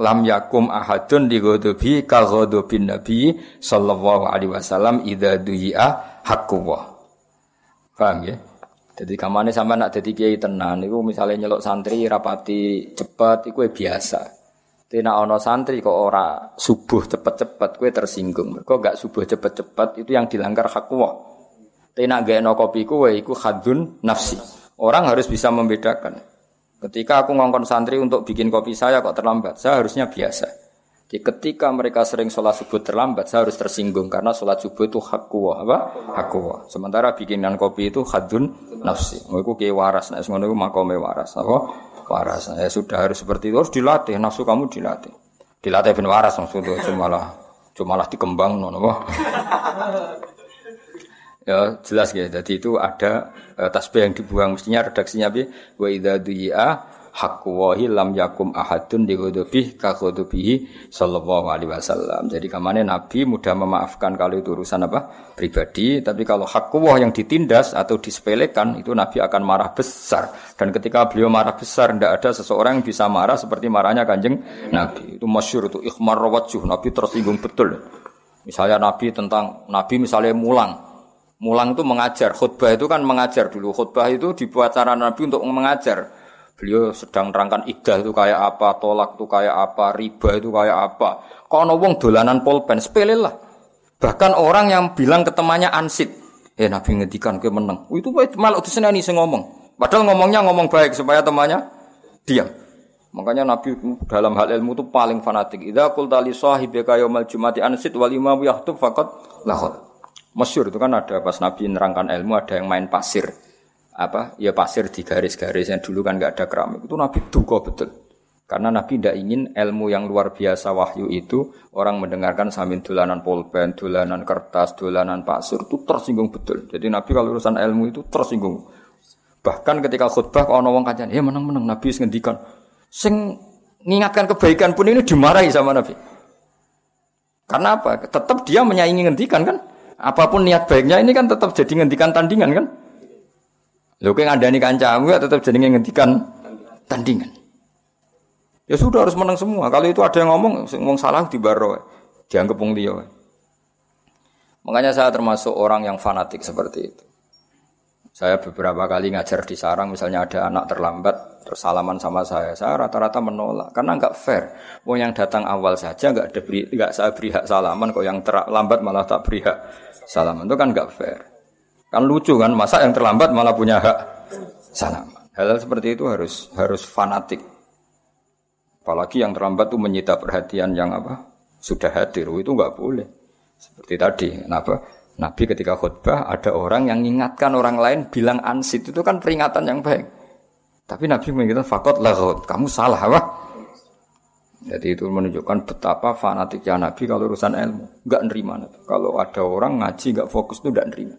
lam yakum ahadun digodobi kagodobin Nabi sallallahu alaihi wasallam idza du'a haqqullah. Paham ya? Jadi kamane sampean nak dadi kiai tenan niku misale nyeluk santri rapati cepet iku biasa. Nek ana santri kok ora subuh cepet-cepet kowe tersinggung. Mergo gak subuh cepet-cepet itu yang dilanggar haqqullah. Tenak gaeno kopi kowe iku khadun nafsi. Orang harus bisa membedakan. Ketika aku ngongkon santri untuk bikin kopi saya kok terlambat, saya harusnya biasa. Jadi ketika mereka sering sholat subuh terlambat, saya harus tersinggung karena sholat subuh itu haqqullah, apa? Haqqullah. Sementara bikinan kopi itu khadun nafsi. Iku ki waras, nek ngono iku makome waras, apa? Waras. Ya sudah harus seperti itu, harus dilatih nafsu kamu dilatih. Dilatih ben waras maksud itu cumalah dikembang ngono apa? Ya jelas ya. Jadi itu ada tasbih yang dibuang mestinya redaksinya bi wa idza du'a haqqawahi lam yakum ahadun dighadabih ka ghadabihi sallallahu alaihi wasallam. Jadi kamane nabi mudah memaafkan kalau itu urusan apa? Pribadi, tapi kalau haqqawah yang ditindas atau disepelekan itu nabi akan marah besar. Dan ketika beliau marah besar tidak ada seseorang yang bisa marah seperti marahnya Kanjeng Nabi. Itu masyhur itu ikhmar wajh, nabi tersinggung betul. Misalnya nabi misalnya Mulang itu mengajar, khutbah itu kan mengajar dulu. Khutbah itu dibuat cara Nabi untuk mengajar. Beliau sedang nerangkan iddah itu kayak apa, tolak itu kayak apa, riba itu kayak apa. Kono wong dolanan pulpen, sepele lah. Bahkan orang yang bilang ke temannya ansit, Nabi ngedikan kowe meneng. Itu malah diseneni sing ngomong. Padahal ngomong baik supaya temannya diam. Makanya Nabi dalam hal ilmu itu paling fanatik. Idza qulta li sahibika yaumal jumati ansit wal imam yahtub faqad lahad. Masyhur itu kan ada pas Nabi nerangkan ilmu ada yang main pasir. Apa? Ya pasir di garis-garis yang dulu kan enggak ada keramik. Itu Nabi duka betul. Karena Nabi tidak ingin ilmu yang luar biasa wahyu itu orang mendengarkan sambil dolanan pulpen, dolanan kertas, dolanan pasir itu tersinggung betul. Jadi Nabi kalau urusan ilmu itu tersinggung. Bahkan ketika khutbah ana wong kancane, meneng-meneng Nabi ngendikan sing ngingatkan kebaikan pun ini dimarahi sama Nabi. Karena apa? Tetap dia menyaingi ngendikan kan? Apapun niat baiknya ini kan tetap jadi ngendikan tandingan kan? Lho kok ngandani kancamu ya tetap jadi ngendikan tandingan. Ya sudah harus menang semua. Kalau itu ada yang ngomong salah dibaro, dianggap wong liya. Makanya saya termasuk orang yang fanatik seperti itu. Saya beberapa kali ngajar di sarang, misalnya ada anak terlambat, tersalaman sama saya. Saya rata-rata menolak, karena enggak fair. Mau yang datang awal saja enggak saya beri hak salaman, kok yang terlambat malah tak beri hak salaman. Itu kan enggak fair. Kan lucu kan, masa yang terlambat malah punya hak salaman. Hal seperti itu harus fanatik. Apalagi yang terlambat itu menyita perhatian yang apa? Sudah hadir, itu enggak boleh. Seperti tadi, kenapa? Nabi ketika khutbah ada orang yang mengingatkan orang lain bilang ansit, itu kan peringatan yang baik. Tapi Nabi mengingatkan faqad laghawt, kamu salah apa? Jadi itu menunjukkan betapa fanatiknya Nabi kalau urusan ilmu, enggak nerima Nabi. Kalau ada orang ngaji enggak fokus itu enggak nerima.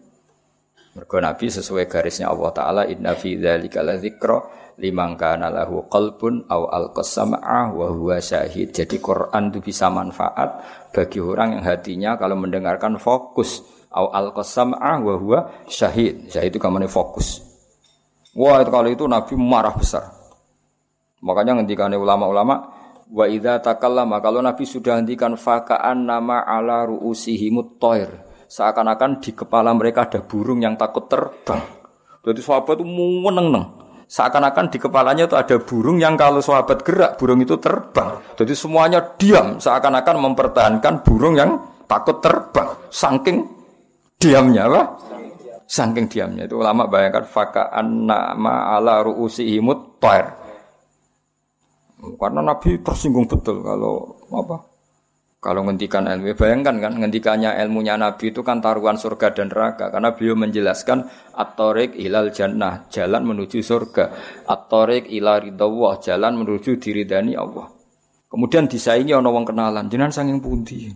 Mergo Nabi sesuai garisnya Allah Ta'ala, inna fi dzalika ladzikra liman kana lahu qalbun aw alqasama'a wa huwa syahid. Jadi Quran itu bisa manfaat bagi orang yang hatinya kalau mendengarkan fokus, aw alqasama'a wa huwa syahid. Syahid itu kamane fokus. Wah, kalau itu Nabi marah besar. Makanya ngendikane ulama-ulama, wa idza takallama, kalau Nabi sudah hentikan faka'an nama ala ru'usihimut toir, seakan-akan di kepala mereka ada burung yang takut terbang. Jadi sahabat itu meneng-neng, seakan-akan di kepalanya itu ada burung yang kalau sahabat gerak burung itu terbang. Jadi semuanya diam, seakan-akan mempertahankan burung yang takut terbang. Saking diamnya apa? Saking diamnya itu ulama bayangkan faka'an nama ala ru'usihimut toir. Karena Nabi tersinggung betul kalau apa? Kalau ngendikan ilmu, bayangkan kan ngendikannya ilmunya Nabi itu kan taruhan surga dan neraka. Karena beliau menjelaskan at-tariq ilal jannah, jalan menuju surga. At-tariq ila ridawah, jalan menuju diridani Allah. Kemudian disaingi ana wong kenalan, jenengan saking pundi?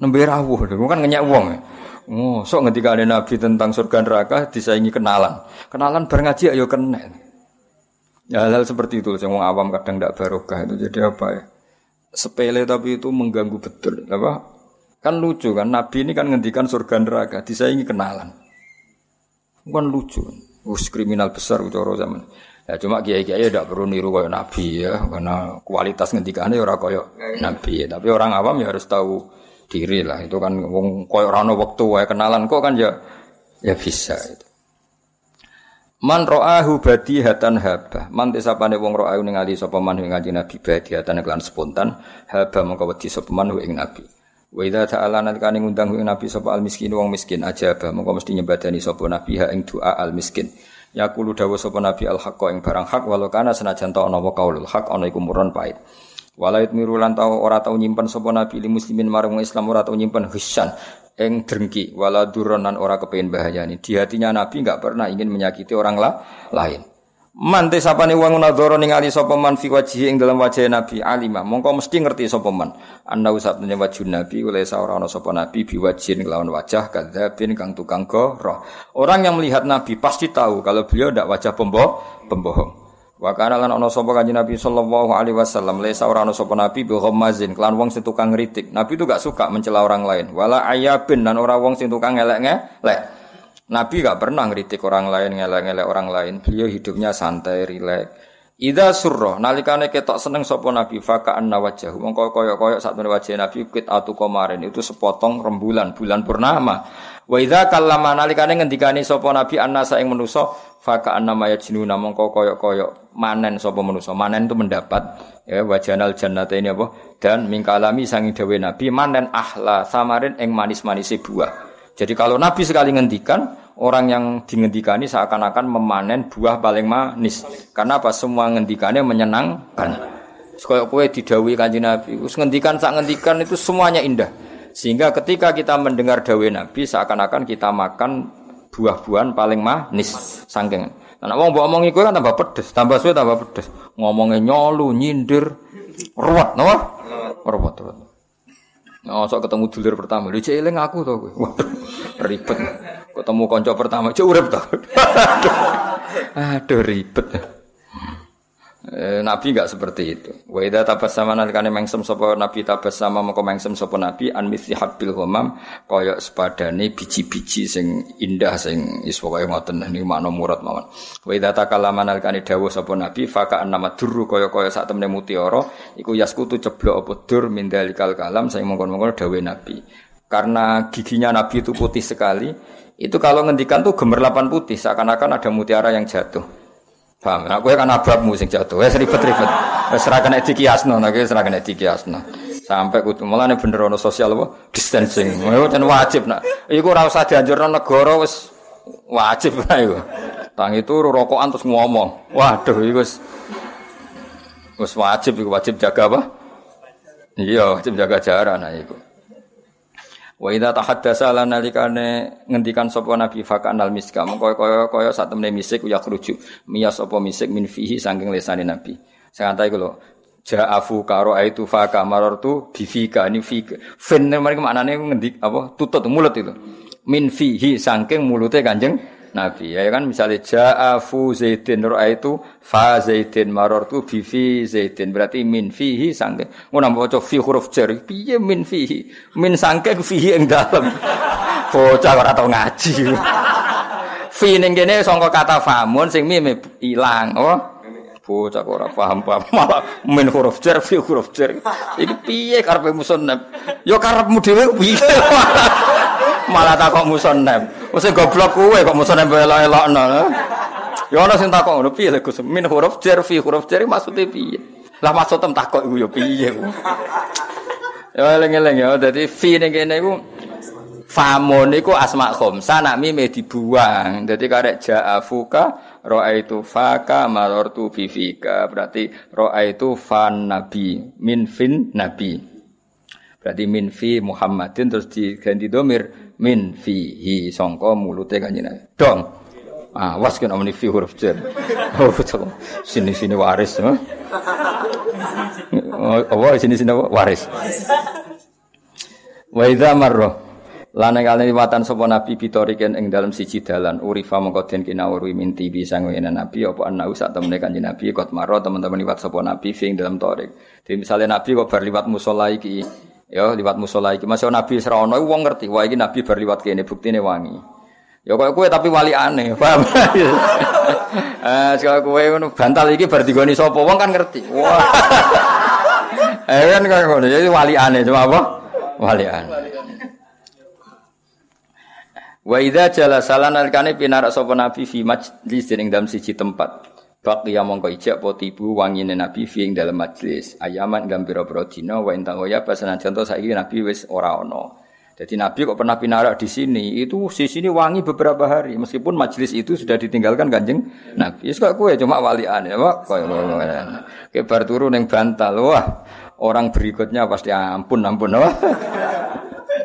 Nembe rawuh, kan ngenyek wong. Oh, sok ngendikane Nabi tentang surga neraka disaingi kenalan. Kenalan bar ngaji ya kena. Ya, hal seperti itu, orang awam kadang tidak barokah itu. Jadi apa ya? Sepele tapi itu mengganggu betul, apa? Kan lucu kan? Nabi ini kan ngendikan surga neraka, disaingi kenalan. Kan lucu. Kriminal besar ucoro zaman. Ya cuma kiai-kiai tidak perlu niru kayak Nabi ya, karena kualitas ngendikannya orang kayak Nabi. Ya. Tapi orang awam ya harus tahu diri lah. Itu kan kayak rano waktu ya kenalan kok kan ya bisa itu. Man ra'ahu badihatan habah. Man tisapane wong ra'ahu ningali sapa man ing kanjeng Nabi badihatan kelan spontan habah mongko wedi sapa man ing Nabi. Wa idza ta'ala nalikane ngundang ing Nabi sapa al miskin wong miskin ajabah mongko mesti nyembadani sapa Nabi ha ing doa al miskin. Yaqulu dawu sapa Nabi al haqqa ing barang hak walau kana senajan ta ana wa qaulul haq ana iku murun pait. Walait mirulan tau ora tau nyimpen sapa Nabi li muslimin marang Islam ora tau nyimpen hisan eng drengki wala duronan ora kepengin bahayani. Di hatinya Nabi enggak pernah ingin menyakiti orang lain. Man tesapane wong nadhara ningali sapa man fi wajihi ing dalam wajah Nabi alimah. Mongko mesti ngerti sapa man. Anna usatune wajh Nabi oleh ora ana sapa Nabi biwajhin lawan wajah kadzabin kang tukang goroh. Orang yang melihat Nabi pasti tahu kalau beliau ndak wajah pembohong. Wa kana lan ana sapa kanjeng Nabi sallallahu alaihi wasallam lesa ora ana sapa nabi bi ghamazin kelan wong sing tukang ngritik. Nabi itu gak suka mencela orang lain. Wala ayabin lan ora wong sing tukang elek-elek. Nabi gak pernah ngritik orang lain, ngelek-elek orang lain. Beliau hidupnya santai, rileks. Idza surra nalikane ketok seneng sapa nabi faka'an wajahu. Mongko koyok-koyok satune wajah nabi kit atu kemarin itu sepotong rembulan bulan purnama. Wa idza kallama nalikane ngendikani sapa nabi annasa ing manusa faka'anna mayajnuna mongko koyok-koyok manen sapa manusa. Manen itu mendapat ya wajanal jannata ini apa dan mingkalami sangi dewe nabi manen ahla samarin ing manis-manise buah. Jadi kalau nabi sekali ngendikan orang yang dingendikani seakan-akan memanen buah paling manis. Karena apa? Semua ngendikannya menyenangkan. Koyok kowe didhawuhi kanjeng nabi wis ngendikan sak ngendikan itu semuanya indah. Sehingga ketika kita mendengar dawe Nabi seakan-akan kita makan buah-buahan paling manis saking. Nah wong mbok omongi kowe kan tambah pedes, tambah suwe tambah pedes. Ngomongnya nyolu, nyindir, ruwet napa? Ruwet. Nah, sok ketemu dulur pertama, lho cek eling aku to kowe. Ribet. Ketemu kanca pertama, cek urip to. Aduh ribet. Nabi enggak seperti itu. Wa idza tabassama nalikane mengsem sapa nabi tabassama moko mengsem sapa nabi an mithihabil ghamam kaya sepadane biji-biji sing indah sing wis pokoke ngoten niku makna murad mawon. Wa idza takallama nalikane dawuh sapa nabi faka annama durru kaya sak temene mutiara iku yaskutu ceblok apa dur mindalikal kalam sing mongkon-mongkon dawuh nabi. Karena giginya nabi itu putih sekali, itu kalau ngendikan tuh gemerlapan putih seakan-akan ada mutiara yang jatuh. Paham, aku kan ababmu sing jatuh. Wes ribet-ribet. Wes ra kena dikiasno, nek wis ra kena dikiasno. Sampai kudu mulane bener ana sosial apa? Distancing. Yo ten wajib nak. Iku ora usah dianjurno negara wis wajib lah iku. Tangi turu rokokan terus ngomong. Waduh iku wis wajib iku wajib jaga apa? Iya, wajib jaga jarak nah iku. Wa idza tahaddasa lan nalikane ngendikan sapa nabi fakanal miska mengko kaya satemene misik ya kruju miyas apa misik min fihi saking lesane nabi sangantai kula ja'afu karo aitu fakamartu bifika ni fik fen mereka maknane ngendik apa tutut mulut itu min fihi saking mulute kanjeng nabi ya kan misale ja'afu zaidin raitu fa zaidin marartu bifi zaidin berarti min fihi sangke ngono maca fi huruf jar piye min fihi min sangke fihi ing dalem bocah ora tau ngaji fi ning kene sangka kata famun sing mim ilang oh bocah ora paham malah min huruf jar fi huruf jar iki piye karepe musannaf ya karepmu dhewe piye malah takok musannaf mesti goblok kowe kok musannaf elok-elokno ya ana sing takok ngono piye lek Gus min huruf jar fi huruf jar maksude piye lah maksud tem takok iku ya piye ya eleng-eleng ya dadi fi ning kene iku famon iku asma khamsah nak mime dibuang dadi karek ja'afuka ra'aitu faka marartu bi fika berarti ra'aitu fan nabi min fin nabi berarti min fi Muhammadin terus diganti domir min fihi sangka mulute kanjeng Nabi. Dong. Ah, was kan omni fi huruf jar. Oh, sini-sini waris. Oh, sini-sini waris. Wa idza marra lanang kali liwatan sapa nabi bitoriken ing dalem siji dalan urifa mongko den kinawuri minti bisang wene nabi apa ana usak temene kanjeng Nabi kot marra teman-teman liwat sapa nabi sing dalem torik. Dadi misale nabi kok bar liwat musala iki ya liwat musala iki masih nabi wis ra ono wong ngerti wae iki nabi bar liwat kene buktine wangi ya koyo kowe tapi wali aneh paham sekolah kowe ngono bantal iki bar digoni sapa wong kan ngerti wah kan kono jadi wali aneh cuma apa wali aneh wa idza jalasa lan alkane pinarak sapa nabi fi majlis ing dalem siji tempat baqiya mongko ijak apa tibu wangine nabi fiing dalam majlis ayaman gambira-bira dina wa intahoya pasanan contoh saiki nabi wis ora ana dadi nabi kok pernah pinarak di sini itu sisine wangi beberapa hari meskipun majlis itu sudah ditinggalkan kanjeng nabi wis kok kowe cuma waliane kok kowe kebar turu ning bantal wah orang berikutnya pasti ampun wah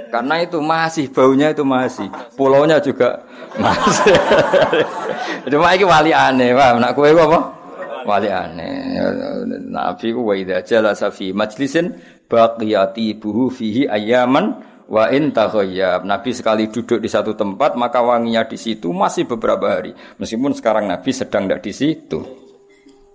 karena itu masih baunya itu masih pulaunya juga masih cuma iki wali aneh paham nak kowe apa wali aneh nabi ku wa idza jalasa fi majlisin baqiyati buhu fihi ayaman wa in taghayyab nabi sekali duduk di satu tempat maka wanginya di situ masih beberapa hari meskipun sekarang nabi sedang tidak di situ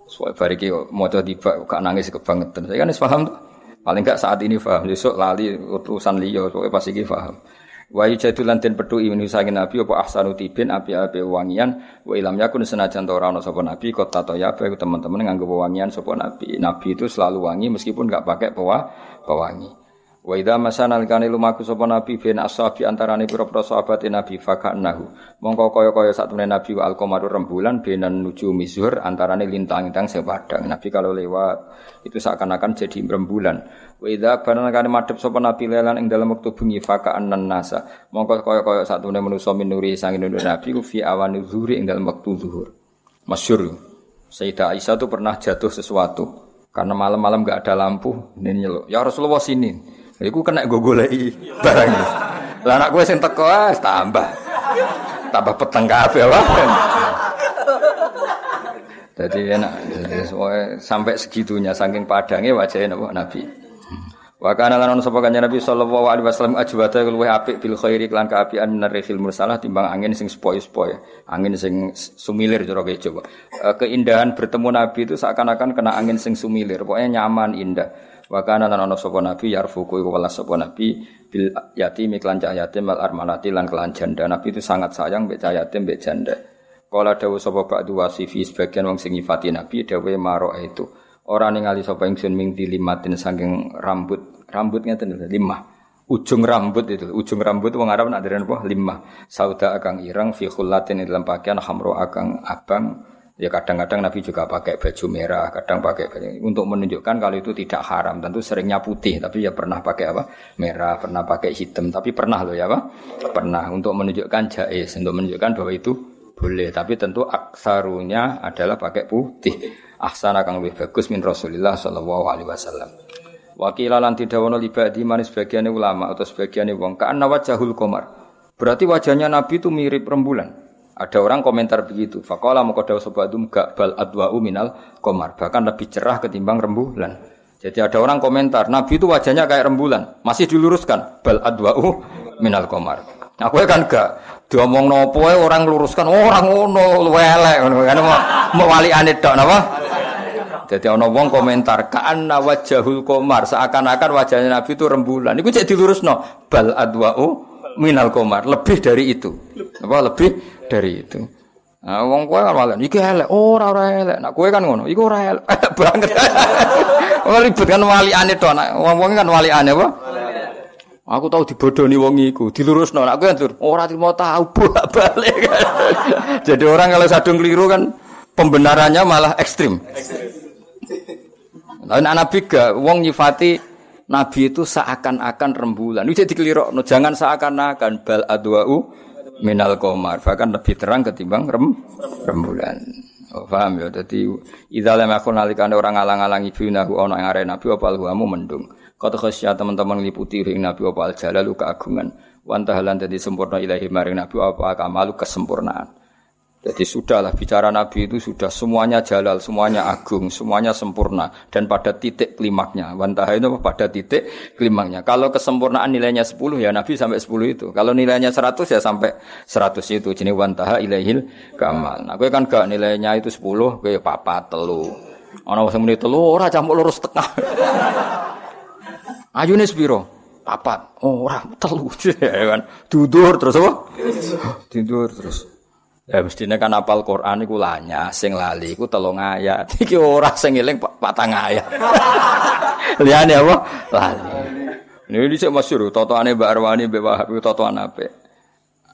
soal bariki moto tiba gak nangis kebangetan saya kan paham tuh paling enggak saat ini paham besok lali utusan liya pokoke pas iki paham wa yajadulan den petuki minusa nabi apa ahsanu tibin api-api wangian wa ilam yakun senajan ta ora ana sapa nabi kota toya bae teman-teman nganggo wangian sapa nabi itu selalu wangi meskipun enggak pakai pewangi wa idza masana alkane lumaku sapa nabi ben ashabi antarane pira-pira sahabat nabi fakanahu mongko kaya-kaya satemene nabi wa alqamarur rembulan benan nuju mizhur antarane lintang-lintang sepadang nabi kalau lewat itu seakan-akan jadi rembulan wa idza baranakane madhep sapa nabi lelan ing dalam wektu bengi fakanan nasa mongko kaya-kaya satemene manusa minuri sang nabi fi awani zuhri ing dalam wektu zuhur masyhur Sayyidah Aisyah itu pernah jatuh sesuatu karena malam-malam enggak ada lampu ini lho ya Rasulullah sini iku kena go goleki barang. Lah anak kowe sing teko wis tambah peteng kabeh wae. Dadi enak sampai segitunya saking padange wajahe Nabi. Wa kana lan sapa kanjeng Nabi sallallahu alaihi wasallam ajwata luwih apik bil khairi lan kaapian minarihil mursalah timbang angin sing sepoi-sepoi, angin sing sumilir cara Jawa. Keindahan bertemu Nabi itu seakan-akan kena angin sing sumilir, pokoknya nyaman indah. Wa kana lan ana sapa nabi yarfuku iku welas sapa nabi bil yatim iklan cah yatim wal armalati lan kelan janda nabi itu sangat sayang mbek cah yatim mbek janda kala dawuh sapa ba'du wasifi sebagian wong sing nyifati nabi dawuh maro itu ora ningali sapa ingsun ming dilimatin saking rambut ngeten lho limah ujung rambut wong Arab nak derene apa limah sauda akang ireng fi khullatin dalam pakaian hamro akang abang. Ya kadang-kadang Nabi juga pakai baju merah, kadang pakai baju untuk menunjukkan kalau itu tidak haram. Tentu seringnya putih, tapi ya pernah pakai apa? Merah, pernah pakai hitam, tapi pernah loh ya apa? Pernah untuk menunjukkan jaiz, untuk menunjukkan bahwa itu boleh. Tapi tentu aksarunya adalah pakai putih. Ahsan akan lebih bagus min Rasulullah sallallahu alaihi wasallam. Wakila lan tidawano libadi manis bagiane ulama atau sebagiane wong ka'anna wajhul qamar. Berarti wajahnya Nabi itu mirip rembulan. Ada orang komentar begitu. Faqala maqadaw sabadum ga'bal adwa'u minal qamar. Bahkan lebih cerah ketimbang rembulan. Jadi ada orang komentar, Nabi itu wajahnya kayak rembulan. Masih diluruskan bal adwa'u minal qamar. Aku kan gak diomong nopo ae orang luruskan. Orang ngono luwe elek ngono kan mau waliane tok napa? Jadi ana wong komentar ka'anna wajhul qamar, seakan-akan wajahnya Nabi itu rembulan. Iku cek dilurusno bal adwa'u minal qamar, lebih dari itu. Apa lebih dari itu? Ah wong kowe kan malah iki elek, ora elek. Nek kowe kan ngono, iku ora elek banget. Ora ribet kan waliane tok. Wong-wong kan waliane apa? Aku tahu dibodoni wong iku, dilurusno. Nek kowe ndur, ora trimo tahu bolak-balik. Jadi orang kalau sadung keliru kan pembenarannya malah ekstrim. Lain Nabi gak, wong nyifati Nabi itu seakan-akan rembulan. Ini jadi kelirokno, jangan seakan-akan bal adwa'u minal qamar. Bahkan lebih terang ketimbang rembulan. Oh, paham ya? Jadi idza lam yakun alikane orang alang-alangi binahu ana ing arep Nabi apa alhuamu mendung. Qad khasya teman-teman ngliputi ring Nabi apa aljalalu keagungan. Wantahalan dadi sempurna ilahi maring Nabi apa kamalu kesempurnaan. Jadi sudahlah bicara Nabi itu sudah semuanya jalal, semuanya agung, semuanya sempurna dan pada titik klimaknya. Wantaha itu pada titik klimaknya. Kalau kesempurnaan nilainya 10 ya Nabi sampai 10 itu. Kalau nilainya 100 ya sampai 100 itu. Jadi wantaha ilaihil kamal. Nah, gue kan gak nilainya itu 10, gue papat telu. Ana wong muni telu ora campur lurus tengah. Ayune spiro? Papat. Oh, ora telu. Dudur terus apa? Tidur terus. Ya mestine kan apal Quran iku lanyah, sing lali iku 3 ayat. Iki ora sing eling 4 ayat. Liyane apa? Lali. Niku dhisik masyhur totone Mbak Arwani mbek Wahab totoan apik.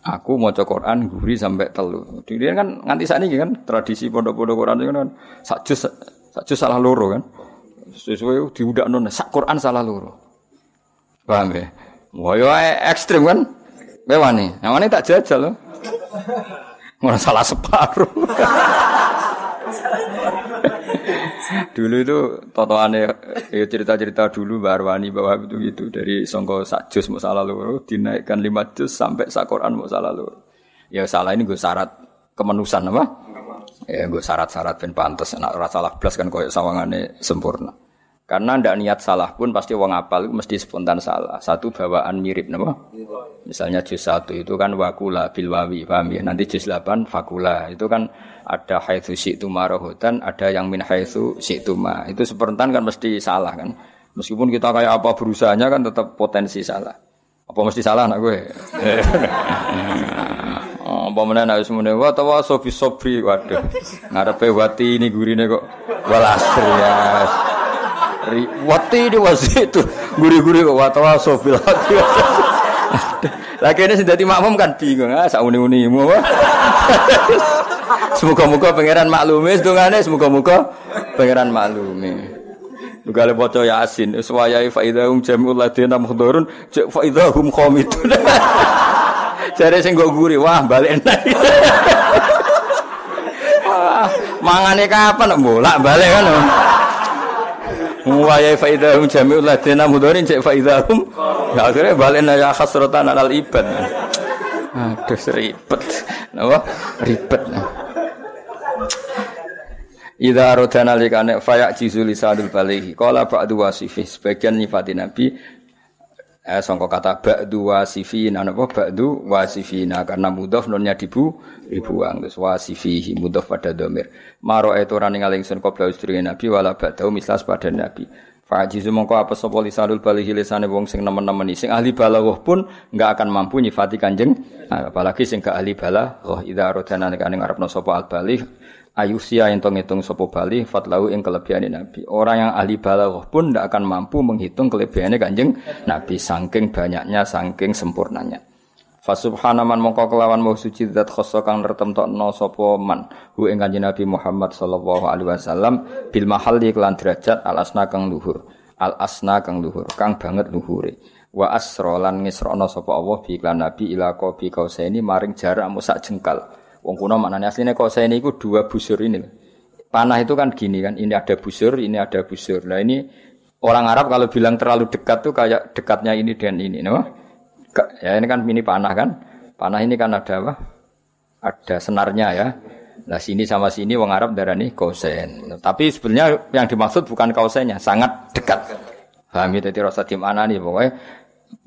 Aku maca Quran guri sampai 3. Dirian kan nganti sakniki kan tradisi pondok-pondok Quran iku kan sak juz salah loro kan. Sesuai diudakno sak Quran salah loro. Paham ya? Wah yo ekstrem kan. Mewani. Mewani tak jajal lho. Orang salah separuh. Dulu itu totoane ya cerita-cerita dulu Mbak Arwani bahwa itu gitu dari sangka sak juz mau salah loro dinaikkan 5 juz sampai sak Quran mau salah loro. Ya salah ini gue syarat kemenusan apa? Ya gue syarat-syarat ben pantes nek ora salah blas kan koyo sawangane sempurna. Karena ndak niat salah pun pasti wong apal mesti spontan salah. Satu bawaan mirip napa? Misalnya juz 1 itu kan waqula bil wawi, paham ya? Nanti juz 8 faqula. Itu kan ada haitsu syi'tu marahutan, ada yang min haitsu syi'tu ma. Itu spontan kan mesti salah kan. Meskipun kita kayak apa berusahanya kan tetap potensi salah. Apa mesti salah anak gue? Oh, pamane nek wis muni wa tawaso bis sabri. Waduh. Ngarepe wati ini gurine kok walastri ya. Wati di wasitu guri-guri kok watawa sofil hati. Lah kene sing dadi makmum kan bingung ah sak uni-unimu. Semoga-moga pangeran maklumi sedungane semoga-moga pangeran maklumi. Dugale waca Yasin wis wayahe fa idzaum jamul ladina muhdurun fa idzahum qomidun. Jare sing kok guri wah balik nek. Mangane kapan kok bolak-balik kan. Wa ya faidahum jami'ul ladina mudorin cek faidahum ya akhirnya balena ya khasratan alal ibad. Aduh ribet napa ribet. Idza rodana likane fayak jizul lisanul balighi qala ba'du wasifi sebagian nyifati Nabi sangka kata ba'du wasifin napa ba'du wasifina karena mudhof nunnya dibuang terus wasifihi mudhof pada dhamir maro eturan ningali ingsun qabla usri Nabi wala ba'du mislas pada Nabi fajizu mongko apa sapa lisanul balighi lisane wong sing nemen-nemeni sing ahli balaghah pun enggak akan mampu nyifati Kanjeng apalagi sing gak ahli balaghah idza rodana likane ngarepno sapa al baligh ayusia hitung-hitung sopo bali fatlau ing kelebihan Nabi. Orang yang ahli balaghah pun tidak akan mampu menghitung kelebihannya Kanjeng Nabi saking banyaknya, saking sempurnanya. Fa subhanaman mongko kelawan mau suci zat khassa kang tertemtokno sapa man hu ing Kanjeng Nabi Muhammad sallallahu alaihi wasallam bil mahalli kelan derajat al asna kang luhur. Al asna kang luhur, kang banget luhure. Wa asra lan ngisrana sapa Allah bi iklan Nabi ila qobi kausaini maring jarak sak jengkal. Wong kuno maknanya aslinya kausain itu 2 busur ini. Panah itu kan gini kan, ini ada busur, ini ada busur. Nah ini Orang Arab kalau bilang terlalu dekat tuh kayak dekatnya ini dan ini, no? Ya ini kan ini panah kan, panah ini kan ada apa? Ada senarnya ya. Nah sini sama sini wong Arab darani kausen. Tapi sebenarnya yang dimaksud bukan kausennya, sangat dekat. Pahami tadi rasa dimanani pokoknya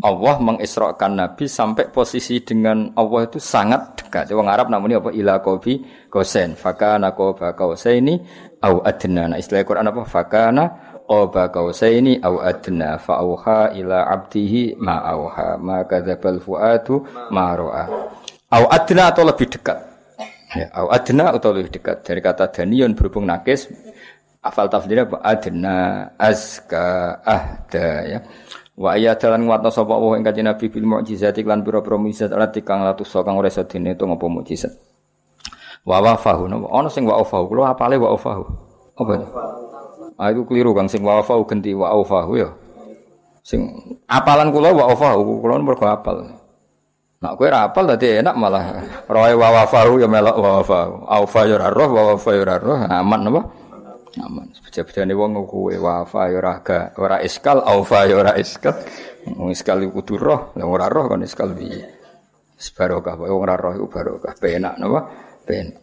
Allah mengisrakan Nabi sampai posisi dengan Allah itu sangat dekat. Wong Arab namanya apa? Ila qobi kausen. Fakana qoba kausaini au adna. Nah istilah Quran apa? Fakana qoba kausaini au adna fa auha ila abdihi ma auha ma kadzabal fuadu ma ra'a. Au adna atau lebih dekat. Ya, au adna atau lebih dekat dari kata daniyun berhubung nakis afal tafdhilnya adna azka ahda ya wa ya dalan kuwatna sapa wa ing kanjeng Nabi bil mukjizat lan pira-pira mukjizat ati kang latus kang ora sedene to ngopo mukjizat wa wafahu ana sing wa wafahu kula apale wa wafahu apa aku keliru kang sing wa wafahu ganti wa wafahu ya sing apalan kula wa wafahu kula mergo apal. Nak kowe ra apal dadi enak malah roe wawafahu ya melok wawafahu. Aufa ya roh wawafa ya roh aman apa? Aman. Sebab-sebabane wong kowe wawafa ya ora iskal aufa ya ora iskal. Wong iskal iku kudu roh, lha ora roh kon iskal piye. Barokah wong ora roh iku barokah penak napa? Penak.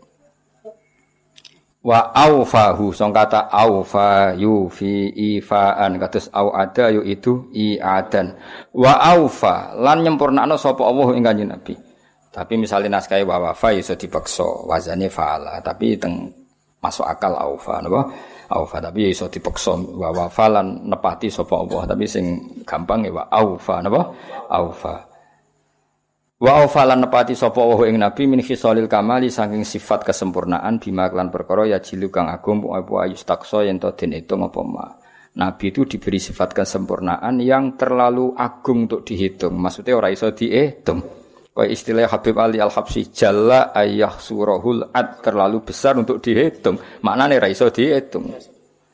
Wa aufahu song kata aufa yufi ifaan kados au ada yo itu iadan wa aufa lan nyempurnakno sapa Allah ing kanjeng Nabi. Tapi misalnya naskahe wa wafa iso dipeksa wazane faala tapi teng masuk akal aufa napa aufa tapi iso dipeksa wa wafa lan nepati sapa Allah tapi sing gampang ya wa aufa napa aufa wa afalan nepati sapa wae ing nabi min khisalil kamali saking sifat kesempurnaan bima kelan perkara ya jilu kang agung apa ayus taksa yen to den hitung apa ma nabi itu diberi sifat kesempurnaan yang terlalu agung untuk dihitung maksudnya ora iso diitung kaya istilah Habib Ali Al-Habsyi jalla ayyahsurahul ad terlalu besar untuk dihitung maknane ora iso diitung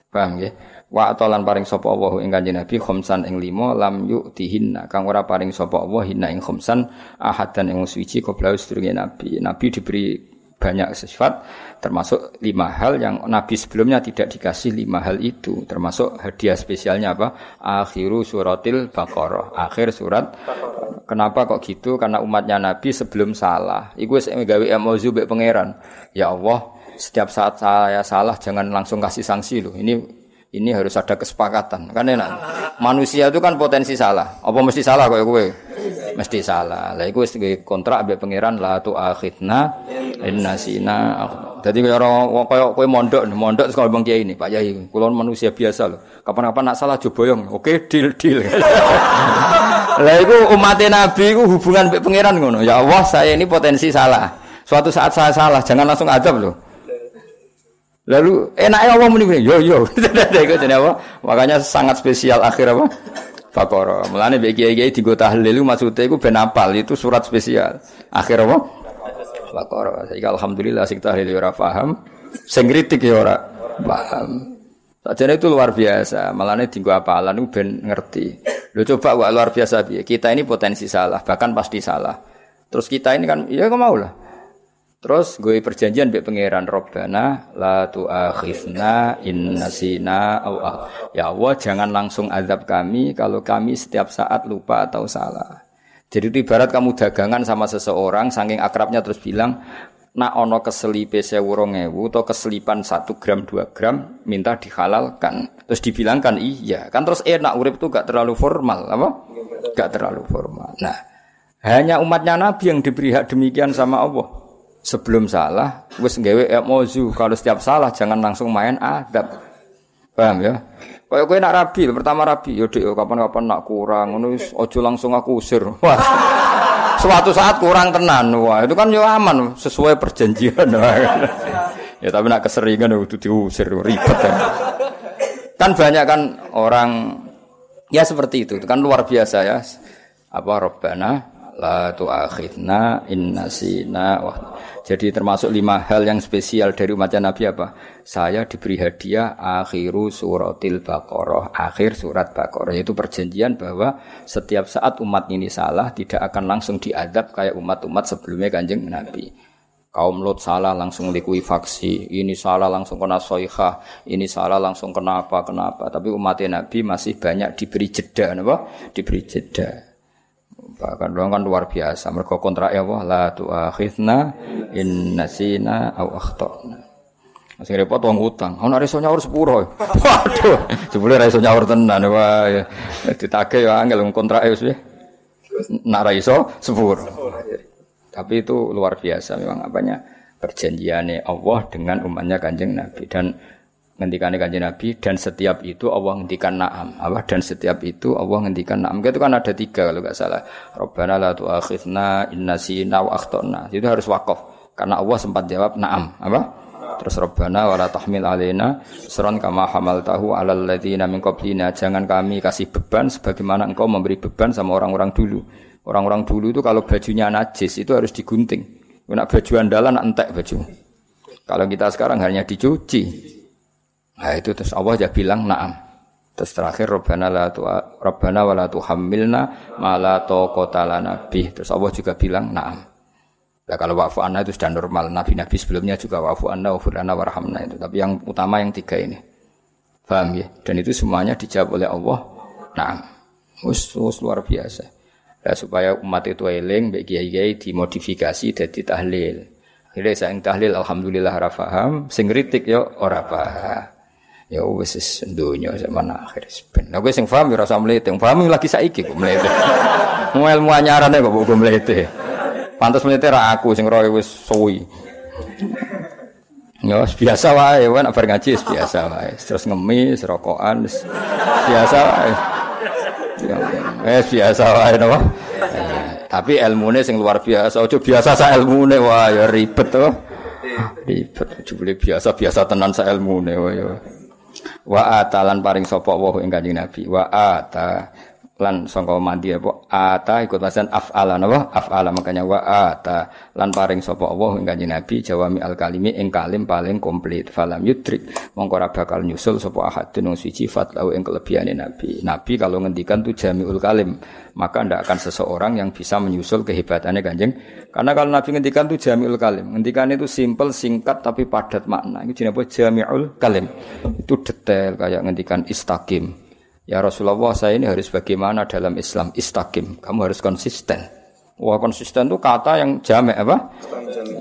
paham nggih wa atalan paring sapa Allah ing kanjeng Nabi khamsan ing 5 lam yutihinna kang ora paring sapa Allah hinna ing khamsan ahadan ing suci qabla sedurunge Nabi. Nabi diberi banyak sifat termasuk 5 hal yang Nabi sebelumnya tidak dikasih 5 hal itu termasuk hadiah spesialnya apa akhiru suratil Baqarah akhir surat Baqarah. Kenapa kok gitu karena umatnya Nabi sebelum salah iku wis gawe emosi mbek pangeran ya Allah setiap saat saya salah jangan langsung kasih sanksi loh ini harus ada kesepakatan kan enak manusia itu kan potensi salah apa mesti salah kaya kowe mesti salah lha iku wis kontrak ambek pangeran la tu akhidna innasina dadi kaya kowe mondok saka bang kiai ini Pak Yai kula manusia biasa lho kapan-kapan nak salah joboyong oke deal lha iku umat Nabi iku hubungan ambek pangeran ngono ya Allah saya ini potensi salah suatu saat saya salah jangan langsung azab lho. Lalu enaknya Allah muni yo. Makanya sangat spesial akhir apa? Baqarah. Mulane mbek kiai-kiai digo tahlil iku maksude iku ben apal itu surat spesial. Akhir apa? Baqarah. Saiki alhamdulillah sing tahlil yo ora paham, sing kritik yo ora paham. Sajane itu luar biasa. Mulane digo apalan iku ben ngerti. Lho coba wae luar biasa piye. Kita ini potensi salah, bahkan pasti salah. Terus kita ini kan ya maulah. Terus gue perjanjian mbek pangeran Rabbana la tu'akhizna in nasina au ya Allah jangan langsung azab kami kalau kami setiap saat lupa atau salah. Jadi itu ibarat kamu dagangan sama seseorang saking akrabnya terus bilang nak ono keselipe 1000 atau keselipan 1 gram 2 gram minta dihalalkan. Terus dibilangkan iya. Kan terus enak urip itu gak terlalu formal apa? Gak terlalu formal. Nah, hanya umatnya Nabi yang diberi hak demikian sama Allah. Sebelum salah, wis nggawe emosi. Kalau setiap salah jangan langsung main adab. Paham ya? Kayak kowe nak rabi, pertama rabi, yo Dik, kapan-kapan nak kurang ngono wis aja langsung aku usir. Wah. Suatu saat kurang tenan. Wah, itu kan yo aman sesuai perjanjian. Ya tapi nak keseringan kudu diusir, ribet. Ya. Kan banyak kan orang ya seperti itu kan luar biasa ya. Apa Rabbana la tu'akhidna innasina wah. Jadi termasuk 5 hal yang spesial dari umatnya Nabi apa? Saya diberi hadiah akhiru suratil Baqarah, akhir surat Baqarah. Yaitu perjanjian bahwa setiap saat umat ini salah tidak akan langsung diadab kayak umat-umat sebelumnya kanjeng Nabi. Kaum Lot salah langsung likui faksi, ini salah langsung kena soihah, ini salah langsung kenapa. Tapi umatnya Nabi masih banyak diberi jeda, diberi jeda. Bahkan doang kan luar biasa. Mereka kontra ya Allah, la tu'akhidna in nasina au akhtana. Masih repot wong utang. Ana reso nyaur 10. Waduh, jebule reso nyaur tenan wae. Ditagih ya angel kontrake wis piye. Nak reso 10. Tapi itu luar biasa memang apanya perjanjiannya Allah dengan umatnya Kanjeng Nabi dan ngendikannya Kanjeng Nabi dan setiap itu Allah ngendikan na'am. Dan setiap itu Allah ngendikan na'am. Itu kan ada 3 kalau enggak salah. Rabbana la tu'akhidna in nasina wa akhtana. Itu harus wakaf karena Allah sempat jawab na'am. Terus Rabbana wa la tahmil alaina isran kama hamaltahu 'alal ladzina min qablina. Jangan kami kasih beban sebagaimana engkau memberi beban sama orang-orang dulu. Orang-orang dulu itu kalau bajunya najis itu harus digunting. Nak baju andalan, nak entek baju. Kalau kita sekarang hanya dicuci. Nah itu terus Allah aja bilang na'am. Terus terakhir Rabbana wa la tuhammilna ma la taqata lana bih. Terus Allah juga bilang na'am. Nah kalau wa'fu anna itu sudah normal. Nabi-nabi sebelumnya juga wa'fu anna wa'fu anna warhamna itu. Tapi yang utama yang 3 ini. Paham ya? Dan itu semuanya dijawab oleh Allah. Na'am. Us luar biasa. Nah, supaya umat itu eling mbek kiai-kiai dimodifikasi dadi tahlil. Akhire sing tahlil alhamdulillah ra paham, sing kritik yo ora paham. Ya wis donya zaman akhir ben. Nek sing paham yo rasa mlete, paham lagi saiki kok mlete. Ilmu anyarane kok kok mlete. Pantes mlete ra aku sing roe wis suwi. Ya biasa wae, kan bar ngaji biasa wae. Terus ngemis, rokokan biasa wae. Biasa wae napa. Tapi ilmune sing luar biasa. Ojo biasa sak ilmune wae ya ribet to. Ribet jebule biasa-biasa tenan sak ilmune wae ya. Wa atalan paring sapa wa ing Kanjeng Nabi. Wa ata lan sangka mandi apa ata ikut pasan af'ala napa? Af'ala makanya wa ata lan paring sapa wa ing Kanjeng Nabi jawami al-kalimi ing kalim paling komplit. Falam yudrik mongko ora bakal nyusul sapa ahadun siji fatlau ing kelebihane Nabi. Nabi kalau ngendikan tu jami'ul kalim, maka ndak akan seseorang yang bisa menyusul kehebatannya Kanjeng. Karena kalau Nabi ngendikan tu jami'ul kalim, ngendikan itu simple, singkat tapi padat makna. Iku jenenge apa? Jami'ul kalim. Itu detail kayak ngendikan istaqim. Ya Rasulullah, saya ini harus bagaimana dalam Islam? Istaqim. Kamu harus konsisten. Wah, konsisten itu kata yang jamek apa?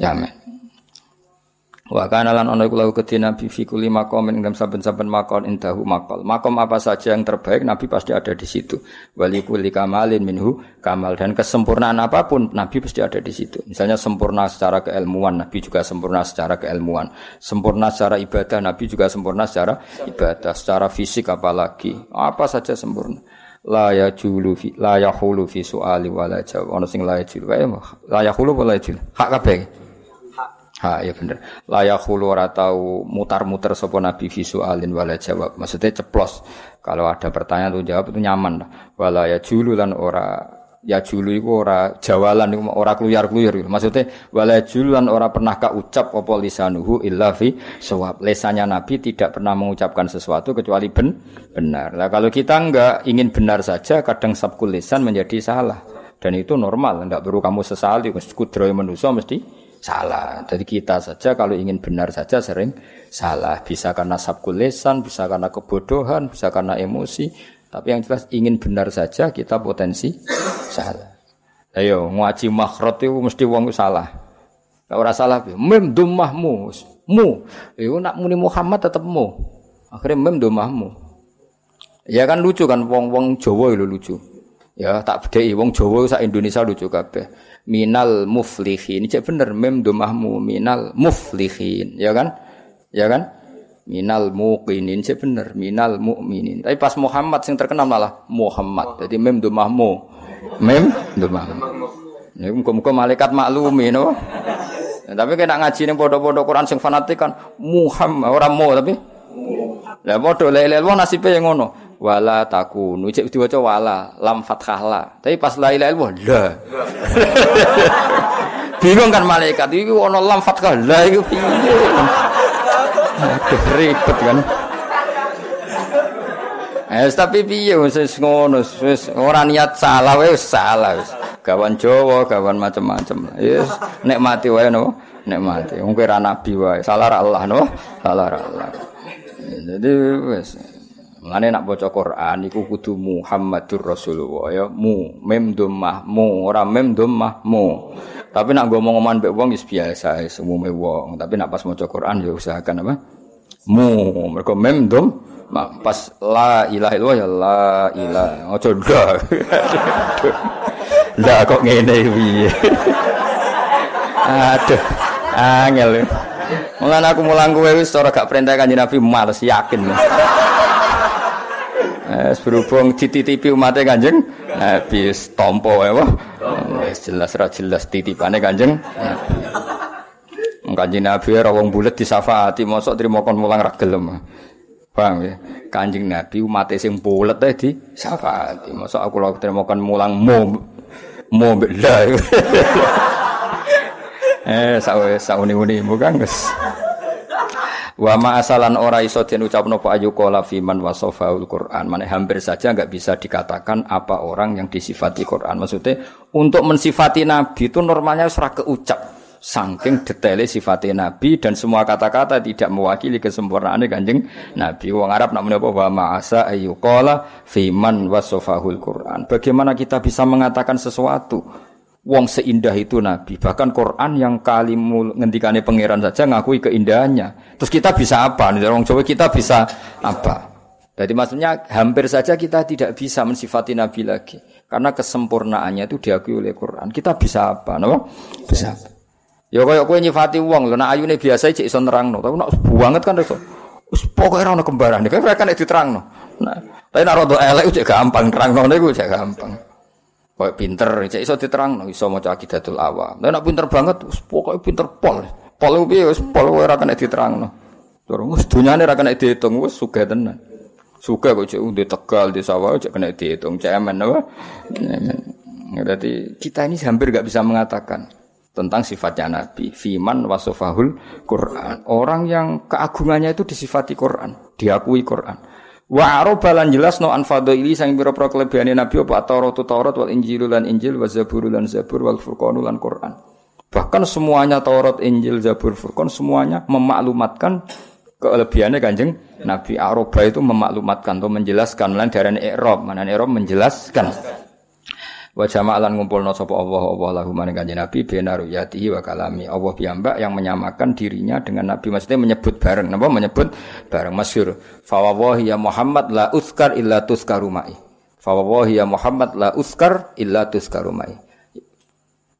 Jamek. Wa kana lan ana iku lawuh Nabi fi kulli maqamin ing saben-saben maqam indahu maqal. Maqam apa saja yang terbaik Nabi pasti ada di situ. Wa likulli kamalin minhu kamal, dan kesempurnaan apapun Nabi pasti ada di situ. Misalnya sempurna secara keilmuan, Nabi juga sempurna secara keilmuan. Sempurna secara ibadah, Nabi juga sempurna secara ibadah, secara fisik apalagi. Apa saja sempurna. La yajulu fi la yahulu fi su'ali wala jawab. Ono sing la yajulu wae. La yahulu wala yajul. Hak kabeh. Ha ya bener. Layak hulu ora tau mutar-muter sapa Nabi visualin wala jawab. Maksudnya ceplos. Kalau ada pertanyaan tuh jawab itu nyaman. Wala ya julu lan ora ya julu iku ora jawalan iku ora kluyar-kluyur. Maksudnya wala julu lan ora pernah kaucap apa lisanuhu illa fi sawab. Lisannya Nabi tidak pernah mengucapkan sesuatu kecuali benar. Nah, kalau kita enggak ingin benar saja kadang sabkul lisan menjadi salah. Dan itu normal, enggak perlu kamu sesali. Kudrohe manusia mesti salah. Jadi kita saja kalau ingin benar saja sering salah. Bisa karena sabkul lisan, bisa karena kebodohan, bisa karena emosi. Tapi yang jelas ingin benar saja kita potensi salah. Ayo ngaji makhrot itu mesti wong salah. Kalau ora salah mim domahmu, mu. Iku nak muni Muhammad tetep mu. Akhire mim domahmu. Ya kan lucu kan wong-wong Jawa lho lucu. Ya tak bedheki wong Jawa sak Indonesia lucu kabeh. Minal muflihin. Ini cek bener mem domahmu minal muflihin, ya kan? Ya kan? Minal muqinin cek bener minal mu'minin. Tapi pas Muhammad sing terkenal malah Muhammad. Jadi mem domahmu. Mem domahmu. Niku muga-muga malaikat maklumi no. Ya, tapi kena ngaji ning pondok-pondok Quran sing fanatik kan Muhammad ora mo tapi lah padha lele wong nasibe ya ngono. Wala takunu cek diwaca wala lam fathah la tapi pas la ilaha illallah la bingung kan malaikat iki ana lam fathah la iki piye ribet kan tapi piye wis ngono wis ora niat salah wis salah wis Kawan Jawa, kawan macam-macam. Yes, nek mati wae no, nek mati. Mungkin nabi wae. Salah ra Allah no, salah ra Allah. Jadi wes. Mane nak baca Quran iku kudu Muhammadur Rasulullah ya mu mim dhammah mu ora mim dhammah mu. Tapi nak ngomong-ngomongan mbek wong wis biasa wis umume wong. Tapi nak pas maca Quran ya usahakan apa? Mu mergo mim dhammah pas la ilaha illallah ya la ilaha. Ojo ndak. Ndak kok ngene piye. Aduh, angel. Mulan aku mulang kowe wis ora gak perintah Kanjeng Nabi males yakin. Berhubung dititipi umatnya Kanjeng Nabi tompo ya jelas-jelas titipannya Kanjeng Nabi Kanjeng Nabi rawang bulet disafati mosok trimakon mulang regel paham ya Kanjeng Nabi umatnya sing bulet disafati mosok aku lho trimakon mulang mom la sauni-uni bukan guys. Wa ma'asalan ora iso den ucapno apa ayu qala fi man wasafaul Qur'an. Mane hampir saja enggak bisa dikatakan apa orang yang disifati Qur'an. Maksudnya untuk mensifati nabi itu normalnya wis ora keucap. Saking detaile sifate nabi dan semua kata-kata tidak mewakili kesempurnaane Kanjeng Nabi. Wong Arab nak menapa wa ma'asa ayu qala fi man wasafaul Qur'an. Bagaimana kita bisa mengatakan sesuatu wong seindah itu Nabi, bahkan Quran yang kalimul ngendikane pangeran saja ngakui keindahannya. Terus kita bisa apa? Wong Jawa kita bisa apa? Jadi maksudnya hampir saja kita tidak bisa mensifati Nabi lagi, karena kesempurnaannya itu diakui oleh Quran. Kita bisa apa? No? Bisa. Apa? Ya kaya kowe nyifati wong lho, nek ayune biasa jek iso nerangno, tapi nek banget kan iso. Wis pokoke ora ono kembarane, kaya kan nek diterangno. Nah, tapi nek rada elek jek gampang nerangno niku jek gampang. Kok pinter, cek iso diterangno, iso maca Aqidatul Awam. Lah nek pinter banget, pokoke pinter pol. Pol piye wis pol ora kena diterangno. Terus dunyane ora kena diitung, wis sugih tenan. Sugih kok cek ndek Tegal, ndek sawah cek kena diitung, cek aman apa. Berarti kita ini hampir enggak bisa mengatakan tentang sifatnya Nabi, fiman wasofahul Quran. Orang yang keagungannya itu disifati Quran, diakui Quran. Wa arabalan jelasno an fadhili sang pira-pira kelebihane nabi apa Taurat wal Injil lan Injil wa Zabur lan Zabur wal Furqon lan Quran. Bahkan semuanya Taurat, Injil, Zabur, Furqon semuanya memaklumatkan kelebihane Kanjeng Nabi. Araba itu memaklumatkan atau menjelaskan lan diarani i'rab. Manane i'rab menjelaskan. Wa jama'alan ngumpulna sapa Allah lahu maring Kanjeng Nabi benar yatihi wa kalami. Allah piyambak yang menyamakan dirinya dengan Nabi, maksudnya menyebut bareng. Napa menyebut bareng masyhur. Fa wallahi ya Muhammad la uzkar illa tuzkaru ma'i. Fa wallahi ya Muhammad la uzkar illa tuzkaru ma'i.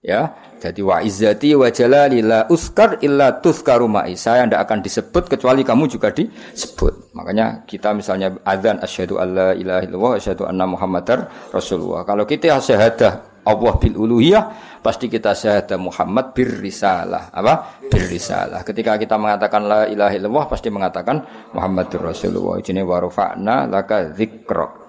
Ya, jadi wa izzati wa jalali la uzkar illa tuzkaru ma'i. Saya tidak akan disebut kecuali kamu juga disebut. Makanya kita misalnya azan asyhadu alla ilaha illallah asyhadu anna muhammadar rasulullah. Kalau kita syahadah Allah bil uluhiyah, pasti kita syahadah Muhammad bir risalah. Apa? Bir risalah. Ketika kita mengatakan la ilaha illallah pasti mengatakan Muhammadur Rasulullah. Jene wa rafa'na laka dzikra.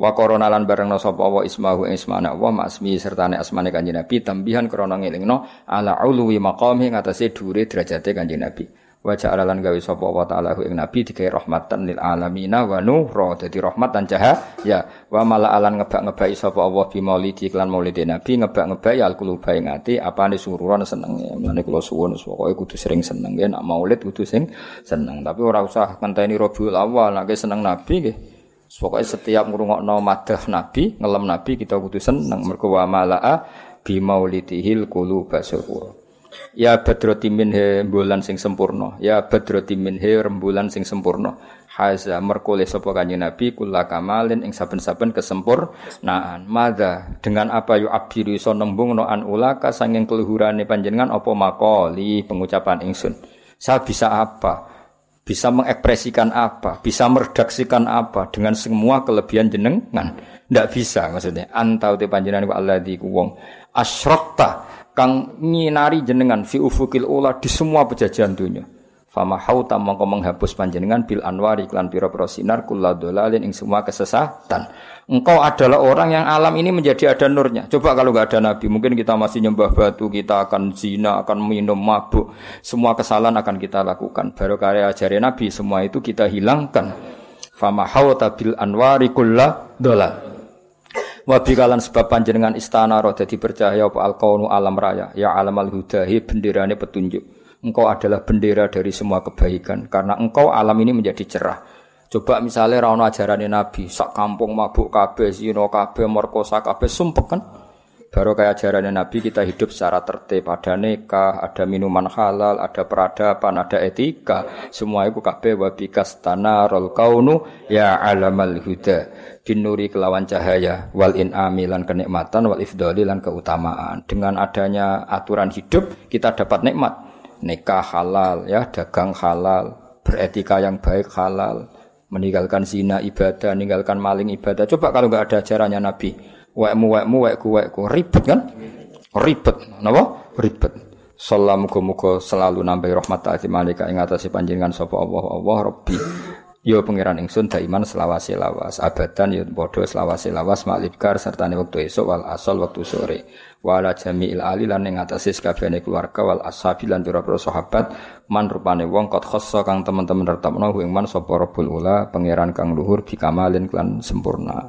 Wa korona lan barengna sapa wa ismahu ismana wa ma'asmi serta ne asmane Kanjeng Nabi tambihan krana ngelingno ala ulwi maqami ngatasi dhuure derajate Kanjeng Nabi. Wajah alalan gawe sapa wa ta'ala ing nabi dikai rahmatan lil alamina wa nuhra dadi rahmat lan cahaya ya wa mala alan ngebak-ngebaki sapa Allah bi maulidi lan maulidin nabi ngebak-ngebaki alquluba ing ati apane sururan senenge menane kula suwun pokoke kudu sering seneng nek maulid kudu sing seneng tapi ora usah ngenteni Rabiul Awal nek seneng nabi nggih pokoke setiap ngrungokno madah nabi ngelem nabi kita kudu seneng mergo wa mala bi maulidihil quluba surur. Ya badroti minhe rembulan sing sempurna. Ya badroti minhe rembulan sing sempurna. Haza merkoleh sapa Kanjeng Nabi kula kamalin ing saben-saben kesempurnaan. Madza dengan apa yu abdiru iso nembung no an ulaka sanging keluhurane panjenengan apa makali pengucapan ingsun. Saya bisa apa? Bisa mengekspresikan apa? Bisa meredaksikan apa dengan semua kelebihan jenengan? Ndak bisa maksudnya. Anta uti panjenengan wa alladzi wong asyraqta kang nyinari jenengan fi ufukil ula di semua pejajahan dunia. Fama hauta mongko menghapus panjenengan bil anwari iklan pira-pira sinar kulladzalalin ing semua kesesatan. Engkau adalah orang yang alam ini menjadi ada nurnya. Coba kalau enggak ada nabi, mungkin kita masih nyembah batu, kita akan zina, akan minum mabuk. Semua kesalahan akan kita lakukan. Baru karya ajaran nabi semua itu kita hilangkan. Fama hauta bil anwari kulladzalalin. Wabi kalan sebab panjenengan istana roh dadi percaya apa alqaunu alam raya ya alamal hudahi benderane petunjuk. Engkau adalah bendera dari semua kebaikan karena engkau alam ini menjadi cerah. Coba misalnya ra ono ajarane Nabi, sak kampung mabuk kabeh, zina kabeh, merkosa kabeh, sumpek kan. Baru kayak ajaran Nabi kita hidup secara tertib, ada nikah, ada minuman halal, ada peradaban, ada etika. Semua itu kabeh wa bikastana rol kaunu ya alamal huda binuri kelawan cahaya wal in'ami lan kenikmatan wal ifdhali lan keutamaan. Dengan adanya aturan hidup kita dapat nikmat. Nikah halal ya, dagang halal, beretika yang baik halal, meninggalkan zina ibadah, meninggalkan maling ibadah. Coba kalau enggak ada ajarannya Nabi, Wekmu, ribet kan? Ribet, kenapa? Ribet. Salam muka-muka selalu nambahi rahmat ta'ati malika ingatasi panjenengan sapa Allah Rabbi. Ya pengiran ingsun daiman selawase lawas abadan ya padha selawase lawas maklibkar sertane wektu esuk wal asal wektu sore. Wala jami'il ali lan ing atase kabehane keluarga wal ashabi lan para sahabat man rupane wong kot khassa kang teman-teman retepno ing man sapa Rabbul Ula pengiran kang luhur dikamalin kelan sempurna.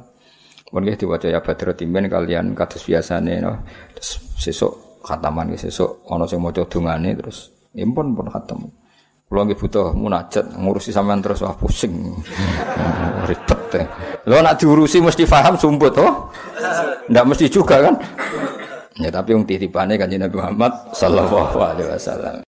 Mungkin diwaca ya badro timben kalian kados biasane no. Terus sesuk khataman iki sesuk ana sing maca dongane terus impun pun khatam. Kula nggih butuh munajat ngurusi sampean terus wah pusing. Ribet teh. Lho nek diurusi mesti paham sumput oh. Ndak mesti juga kan. Ya tapi wong titipane Kanjeng Nabi Muhammad sallallahu alaihi wasallam.